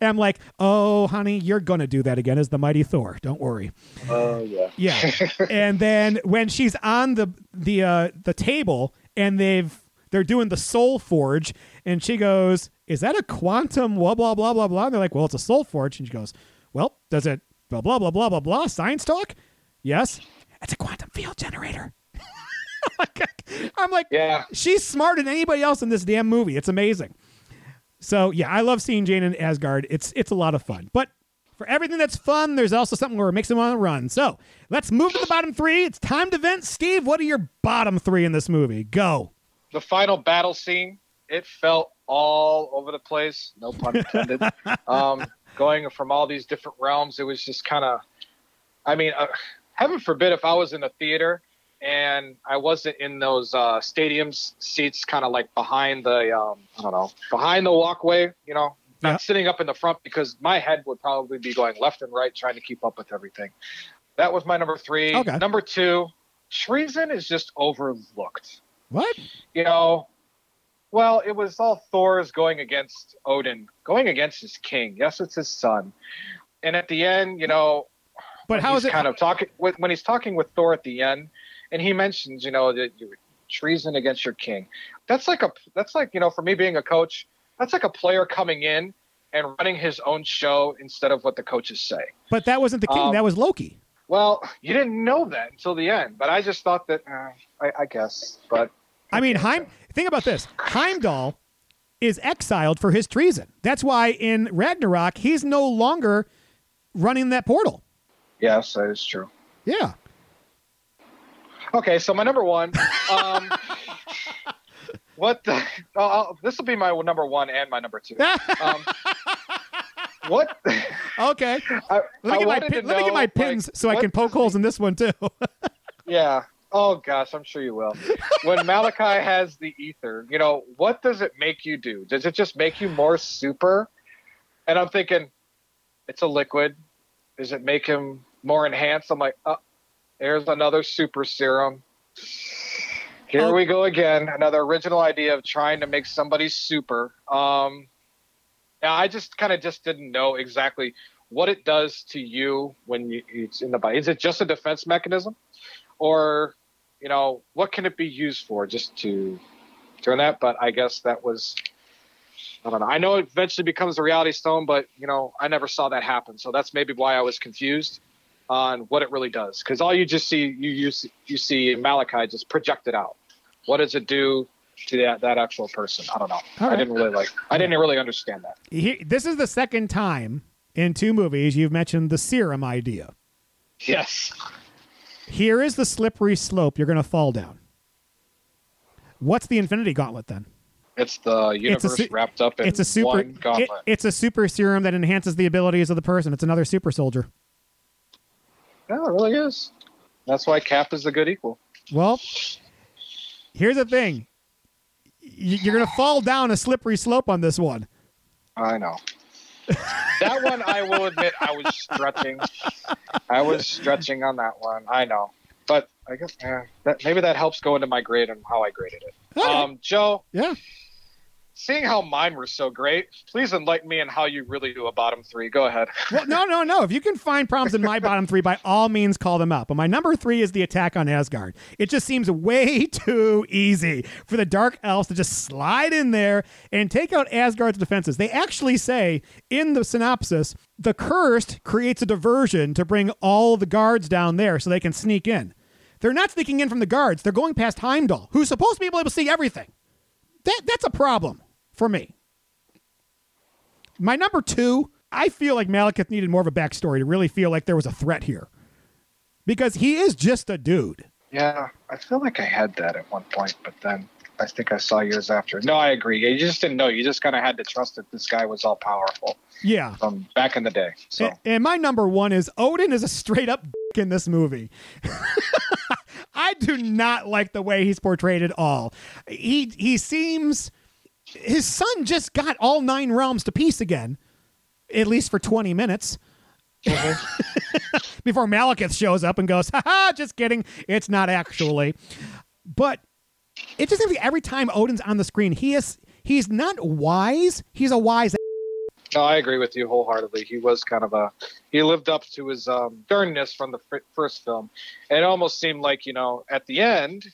And I'm like, oh, honey, you're going to do that again as the mighty Thor. Don't worry. Oh, uh, yeah. Yeah. And then when she's on the the uh, the table and they've, they're doing the soul forge, and she goes, is that a quantum blah, blah, blah, blah, blah? And they're like, well, it's a soul forge. And she goes, well, does it blah, blah, blah, blah, blah, blah? Science talk? Yes. It's a quantum field generator. I'm like, yeah. She's smarter than anybody else in this damn movie. It's amazing. So, yeah, I love seeing Jane in Asgard. It's, it's a lot of fun. But for everything that's fun, there's also something where it makes them want to run. So let's move to the bottom three. It's time to vent. Steve, what are your bottom three in this movie? Go. The final battle scene, it felt all over the place. No pun intended. um, going from all these different realms, it was just kind of, I mean, uh, heaven forbid if I was in a theater and I wasn't in those uh, stadiums seats kind of like behind the, um, I don't know, behind the walkway, you know, not yeah. sitting up in the front, because my head would probably be going left and right trying to keep up with everything. That was my number three. Okay. Number two, treason is just overlooked. What? You know, well, it was all Thor's going against Odin, going against his king. Yes, it's his son. And at the end, you know, but how is it kind of talking when he's talking with Thor at the end, and he mentions, you know, that you treason against your king. That's like a that's like, you know, for me being a coach, that's like a player coming in and running his own show instead of what the coaches say. But that wasn't the king. Um, that was Loki. Well, you didn't know that until the end. But I just thought that uh, I, I guess. But. I mean, Heim. Think about this. Heimdall is exiled for his treason. That's why in Ragnarok, he's no longer running that portal. Yes, that is true. Yeah. Okay, so my number one. Um, what the? Oh, this will be my number one and my number two. Um, what? Okay. I, let, me I get my pin, let me get my pins like, so I can poke holes in this one too. Yeah. Oh, gosh, I'm sure you will. When Malachi has the ether, you know, what does it make you do? Does it just make you more super? And I'm thinking, it's a liquid. Does it make him more enhanced? I'm like, oh, there's another super serum. Here oh. we go again. Another original idea of trying to make somebody super. Um, I just kind of just didn't know exactly what it does to you when you, it's in the body. Is it just a defense mechanism? Or, you know, what can it be used for just to turn that? But I guess that was, I don't know. I know it eventually becomes a reality stone, but, you know, I never saw that happen. So that's maybe why I was confused on what it really does. Because all you just see, you, you, you see Malachi just projected out. What does it do to that, that actual person? I don't know. Right. I didn't really like, I didn't really understand that. He, this is the second time in two movies you've mentioned the serum idea. Yes. Here is the slippery slope you're going to fall down. What's the Infinity Gauntlet then? It's the universe it's su- wrapped up in it's a super, one gauntlet. It, it's a super serum that enhances the abilities of the person. It's another super soldier. Yeah, it really is. That's why Cap is the good equal. Well, here's the thing. You're going to fall down a slippery slope on this one. I know. That one, I will admit, I was stretching. I was stretching on that one. I know. But I guess eh, that, maybe that helps go into my grade and how I graded it. Hey. Um, Joe, yeah. seeing how mine were so great, please enlighten me on how you really do a bottom three. Go ahead. Well, no, no, no. If you can find problems in my bottom three, by all means, call them out. But my number three is the attack on Asgard. It just seems way too easy for the Dark Elves to just slide in there and take out Asgard's defenses. They actually say in the synopsis, the Cursed creates a diversion to bring all the guards down there so they can sneak in. They're not sneaking in from the guards. They're going past Heimdall, who's supposed to be able to see everything. That that's a problem for me. My number two, I feel like Malekith needed more of a backstory to really feel like there was a threat here, because he is just a dude. Yeah, I feel like I had that at one point, but then I think I saw yours after. No, I agree. You just didn't know. You just kind of had to trust that this guy was all powerful. Yeah, from back in the day. So, and, and my number one is Odin is a straight up dick in this movie. I do not like the way he's portrayed at all. He he seems... His son just got all nine realms to peace again, at least for twenty minutes, mm-hmm. before Malekith shows up and goes, ha-ha, just kidding, it's not actually. But it just seems like every time Odin's on the screen, he is he's not wise, he's a wise... No, I agree with you wholeheartedly. He was kind of a, he lived up to his um, sternness from the fr- first film. And it almost seemed like, you know, at the end,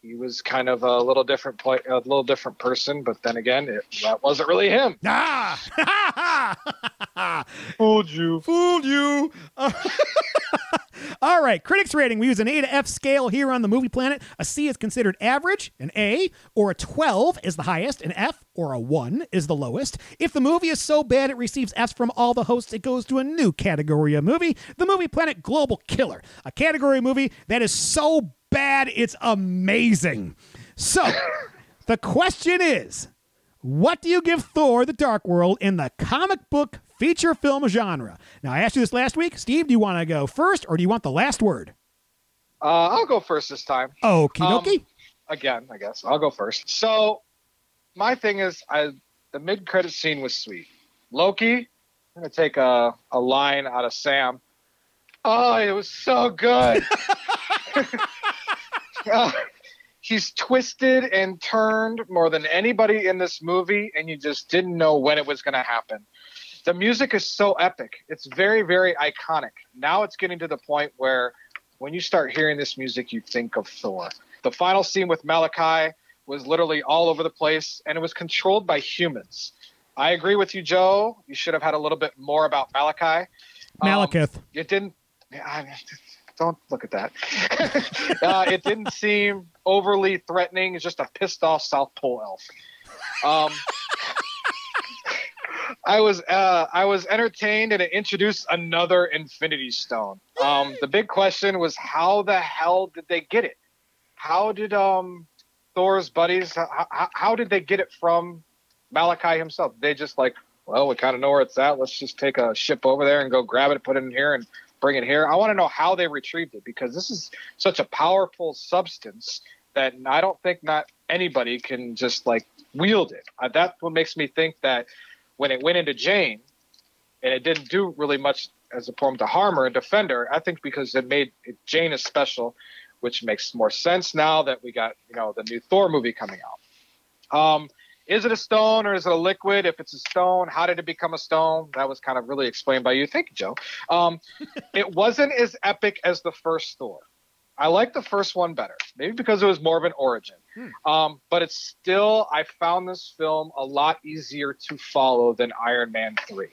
he was kind of a little different, play, a little different person. But then again, it, that wasn't really him. Ah! Fooled you. Fooled you. Uh- All right, critics rating. We use an A to F scale here on the Movie Planet. A C is considered average, an A or a twelve is the highest, an F or a one is the lowest. If the movie is so bad it receives F's from all the hosts, it goes to a new category of movie, the Movie Planet Global Killer, a category of movie that is so bad it's amazing. So, the question is, what do you give Thor: The Dark World in the comic book feature film genre? Now, I asked you this last week. Steve, do you want to go first, or do you want the last word? Uh, I'll go first this time. Okie dokie. Um, again, I guess. I'll go first. So, my thing is, I, the mid-credit scene was sweet. Loki, I'm going to take a, a line out of Sam. Oh, it was so good. uh, he's twisted and turned more than anybody in this movie, and you just didn't know when it was going to happen. The music is so epic. It's very, very iconic. Now it's getting to the point where when you start hearing this music, you think of Thor. The final scene with Malachi was literally all over the place, and it was controlled by humans. I agree with you, Joe. You should have had a little bit more about Malachi. Malekith. Um, it didn't... I, don't look at that. uh, it didn't seem overly threatening. It's just a pissed-off South Pole elf. Um... I was uh, I was entertained, and it introduced another Infinity Stone. Um, the big question was, how the hell did they get it? How did um, Thor's buddies, how, how did they get it from Malachi himself? They just like, well, we kind of know where it's at. Let's just take a ship over there and go grab it, put it in here, and bring it here. I want to know how they retrieved it, because this is such a powerful substance that I don't think not anybody can just like wield it. Uh, that's what makes me think that when it went into Jane, and it didn't do really much as a poem to harm her and defend her, I think because it made it, Jane is special, which makes more sense now that we got, you know, the new Thor movie coming out. Um, is it a stone or is it a liquid? If it's a stone, how did it become a stone? That was kind of really explained by you. Thank you, Joe. Um, it wasn't as epic as the first Thor. I like the first one better, maybe because it was more of an origin. Hmm. Um, but it's still, I found this film a lot easier to follow than Iron Man three.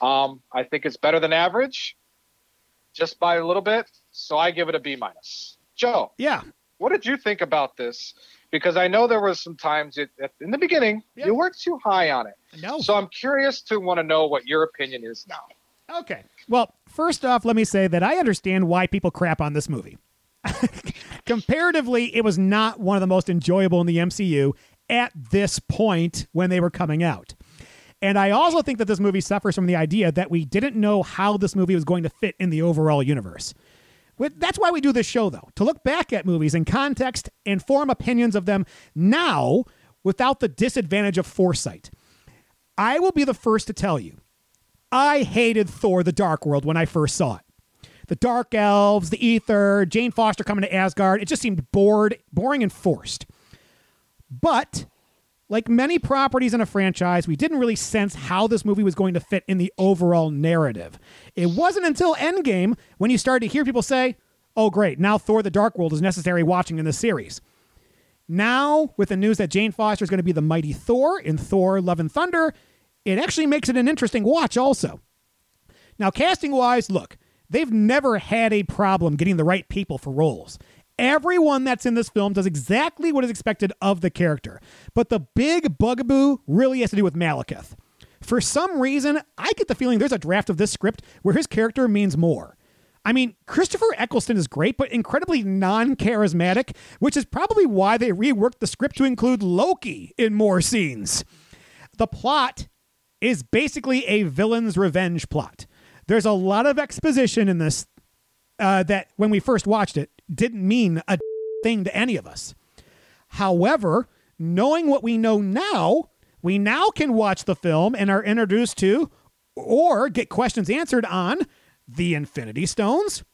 Um, I think it's better than average, just by a little bit. So I give it a B minus. Joe, yeah, what did you think about this? Because I know there was some times it, in the beginning, yeah. you weren't too high on it. No. So I'm curious to want to know what your opinion is now. Okay. Well, first off, let me say that I understand why people crap on this movie. Comparatively, it was not one of the most enjoyable in the M C U at this point when they were coming out. And I also think that this movie suffers from the idea that we didn't know how this movie was going to fit in the overall universe. That's why we do this show, though, to look back at movies in context and form opinions of them now without the disadvantage of foresight. I will be the first to tell you, I hated Thor: The Dark World when I first saw it. The Dark Elves, the Aether, Jane Foster coming to Asgard. It just seemed bored, boring and forced. But Like many properties in a franchise, we didn't really sense how this movie was going to fit in the overall narrative. It wasn't until Endgame when you started to hear people say, oh, great, now Thor: The Dark World is necessary watching in this series. Now, with the news that Jane Foster is going to be the mighty Thor in Thor: Love and Thunder, it actually makes it an interesting watch also. Now, casting-wise, look, they've never had a problem getting the right people for roles. Everyone that's in this film does exactly what is expected of the character. But the big bugaboo really has to do with Malekith. For some reason, I get the feeling there's a draft of this script where his character means more. I mean, Christopher Eccleston is great, but incredibly non-charismatic, which is probably why they reworked the script to include Loki in more scenes. The plot is basically a villain's revenge plot. There's a lot of exposition in this uh, that, when we first watched it, didn't mean a thing to any of us. However, knowing what we know now, we now can watch the film and are introduced to or get questions answered on the Infinity Stones,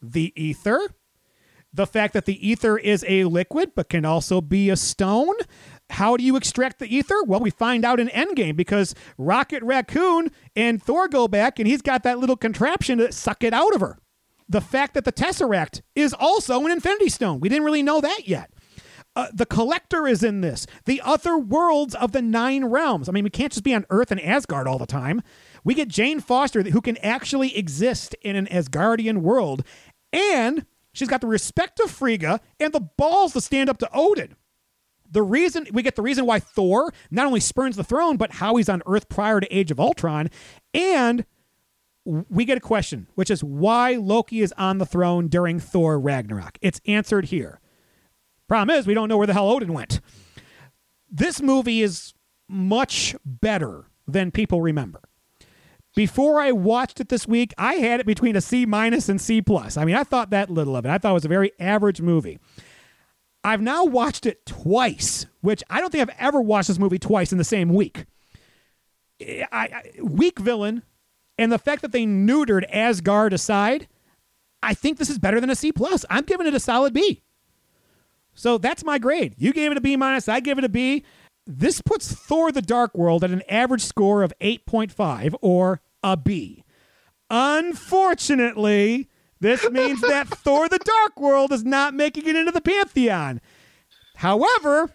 the Aether, the fact that the Aether is a liquid but can also be a stone. How do you extract the Aether? Well, we find out in Endgame because Rocket Raccoon and Thor go back and he's got that little contraption to suck it out of her. The fact that the Tesseract is also an Infinity Stone. We didn't really know that yet. Uh, the Collector is in this. The other worlds of the Nine Realms. I mean, we can't just be on Earth and Asgard all the time. We get Jane Foster, who can actually exist in an Asgardian world. And she's got the respect of Frigga and the balls to stand up to Odin. The reason we get the reason why Thor not only spurns the throne, but how he's on Earth prior to Age of Ultron. And we get a question, which is why Loki is on the throne during Thor Ragnarok. It's answered here. Problem is, we don't know where the hell Odin went. This movie is much better than people remember. Before I watched it this week, I had it between a C minus and C plus. I mean, I thought that little of it. I thought it was a very average movie. I've now watched it twice, which I don't think I've ever watched this movie twice in the same week. I, I, weak villain. And the fact that they neutered Asgard aside, I think this is better than a C plus. I'm giving it a solid B. So that's my grade. You gave it a B minus, I give it a B. This puts Thor: The Dark World at an average score of eight point five or a B. Unfortunately, this means that Thor: The Dark World is not making it into the Pantheon. However,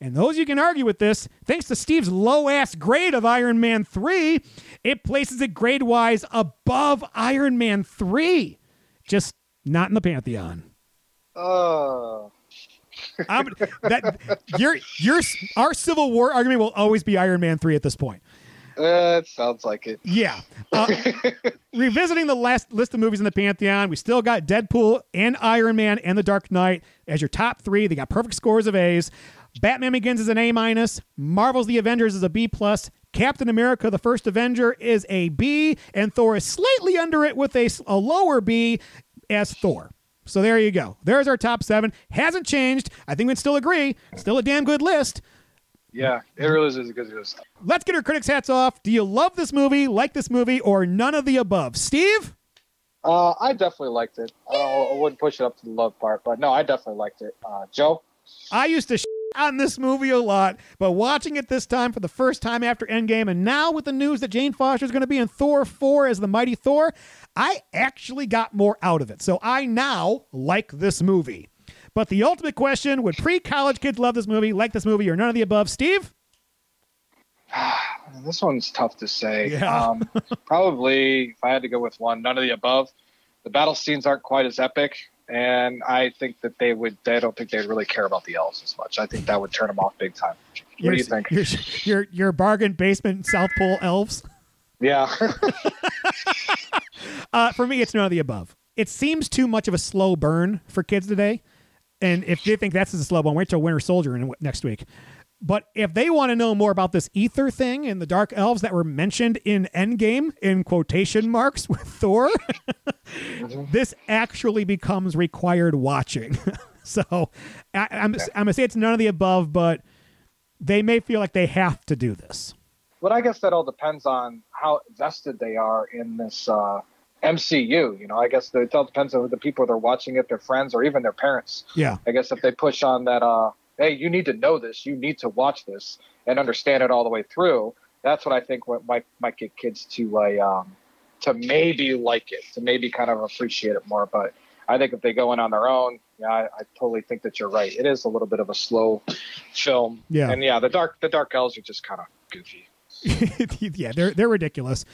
and those you can argue with this, thanks to Steve's low-ass grade of Iron Man three, it places it grade-wise above Iron Man three. Just not in the Pantheon. Oh. I'm, that, your, your, our Civil War argument will always be Iron Man three at this point. Uh, it sounds like it. Yeah. Uh, revisiting the last list of movies in the Pantheon, we still got Deadpool and Iron Man and The Dark Knight as your top three. They got perfect scores of A's. Batman Begins is an A minus, Marvel's The Avengers is a B plus, Captain America The First Avenger is a B, and Thor is slightly under it with a, a lower B as Thor. So there you go. There's our top seven. Hasn't changed. I think we'd still agree. Still a damn good list. Yeah, it really is a good list. Let's get our critics' hats off. Do you love this movie, like this movie, or none of the above? Steve? Uh, I definitely liked it. I, I wouldn't push it up to the love part, but no, I definitely liked it. Uh, Joe? I used to sh- on this movie a lot, but watching it this time for the first time after Endgame, and now with the news that Jane Foster is going to be in Thor four as the mighty Thor, I actually got more out of it. So I now like this movie. But the ultimate question, would pre-college kids love this movie, like this movie, or none of the above? Steve? This one's tough to say. Yeah. um, probably, if I had to go with one, none of the above. The battle scenes aren't quite as epic. And I think that they would, I don't think they'd really care about the elves as much. I think that would turn them off big time. What your, do you think? Your, your, your bargain basement South Pole elves? Yeah. uh, for me, it's none of the above. It seems too much of a slow burn for kids today. And if they think that's a slow one, wait till Winter Soldier in, next week. But if they want to know more about this ether thing and the dark elves that were mentioned in Endgame in quotation marks with Thor, this actually becomes required watching. So I, I'm, I'm going to say it's none of the above, but they may feel like they have to do this. Well, I guess that all depends on how vested they are in this uh, M C U. You know, I guess it all depends on the people that are watching it, their friends, or even their parents. Yeah. I guess if they push on that... Uh, hey, you need to know this, you need to watch this and understand it all the way through. That's what I think what might might get kids to like um to maybe like it, to maybe kind of appreciate it more. But I think if they go in on their own, yeah, I, I totally think that you're right. It is a little bit of a slow film. Yeah. And yeah, the dark the Dark Elves are just kind of goofy. Yeah, they're they're ridiculous.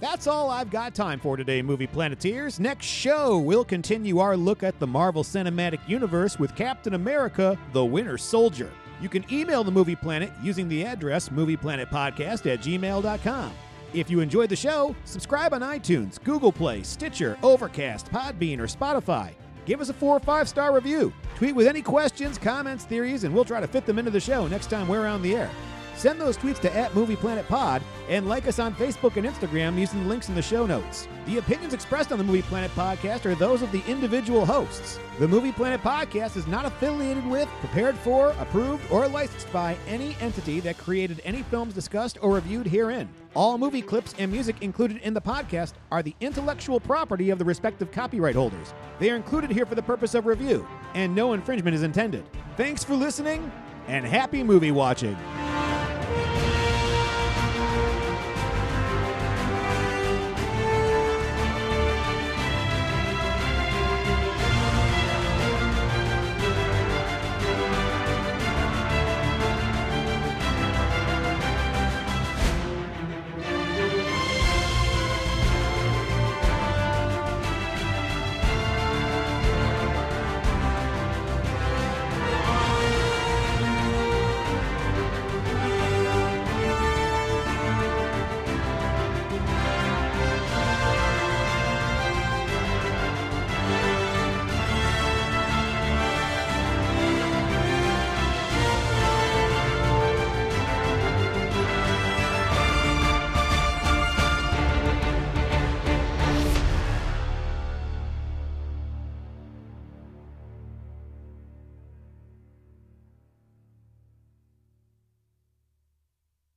That's all I've got time for today, Movie Planeteers. Next show, we'll continue our look at the Marvel Cinematic Universe with Captain America, the Winter Soldier. You can email the Movie Planet using the address movieplanetpodcast at gmail dot com. If you enjoyed the show, subscribe on iTunes, Google Play, Stitcher, Overcast, Podbean, or Spotify. Give us a four or five-star review. Tweet with any questions, comments, theories, and we'll try to fit them into the show next time we're on the air. Send those tweets to at MoviePlanetPod and like us on Facebook and Instagram using the links in the show notes. The opinions expressed on the Movie Planet Podcast are those of the individual hosts. The Movie Planet Podcast is not affiliated with, prepared for, approved, or licensed by any entity that created any films discussed or reviewed herein. All movie clips and music included in the podcast are the intellectual property of the respective copyright holders. They are included here for the purpose of review, and no infringement is intended. Thanks for listening, and happy movie watching.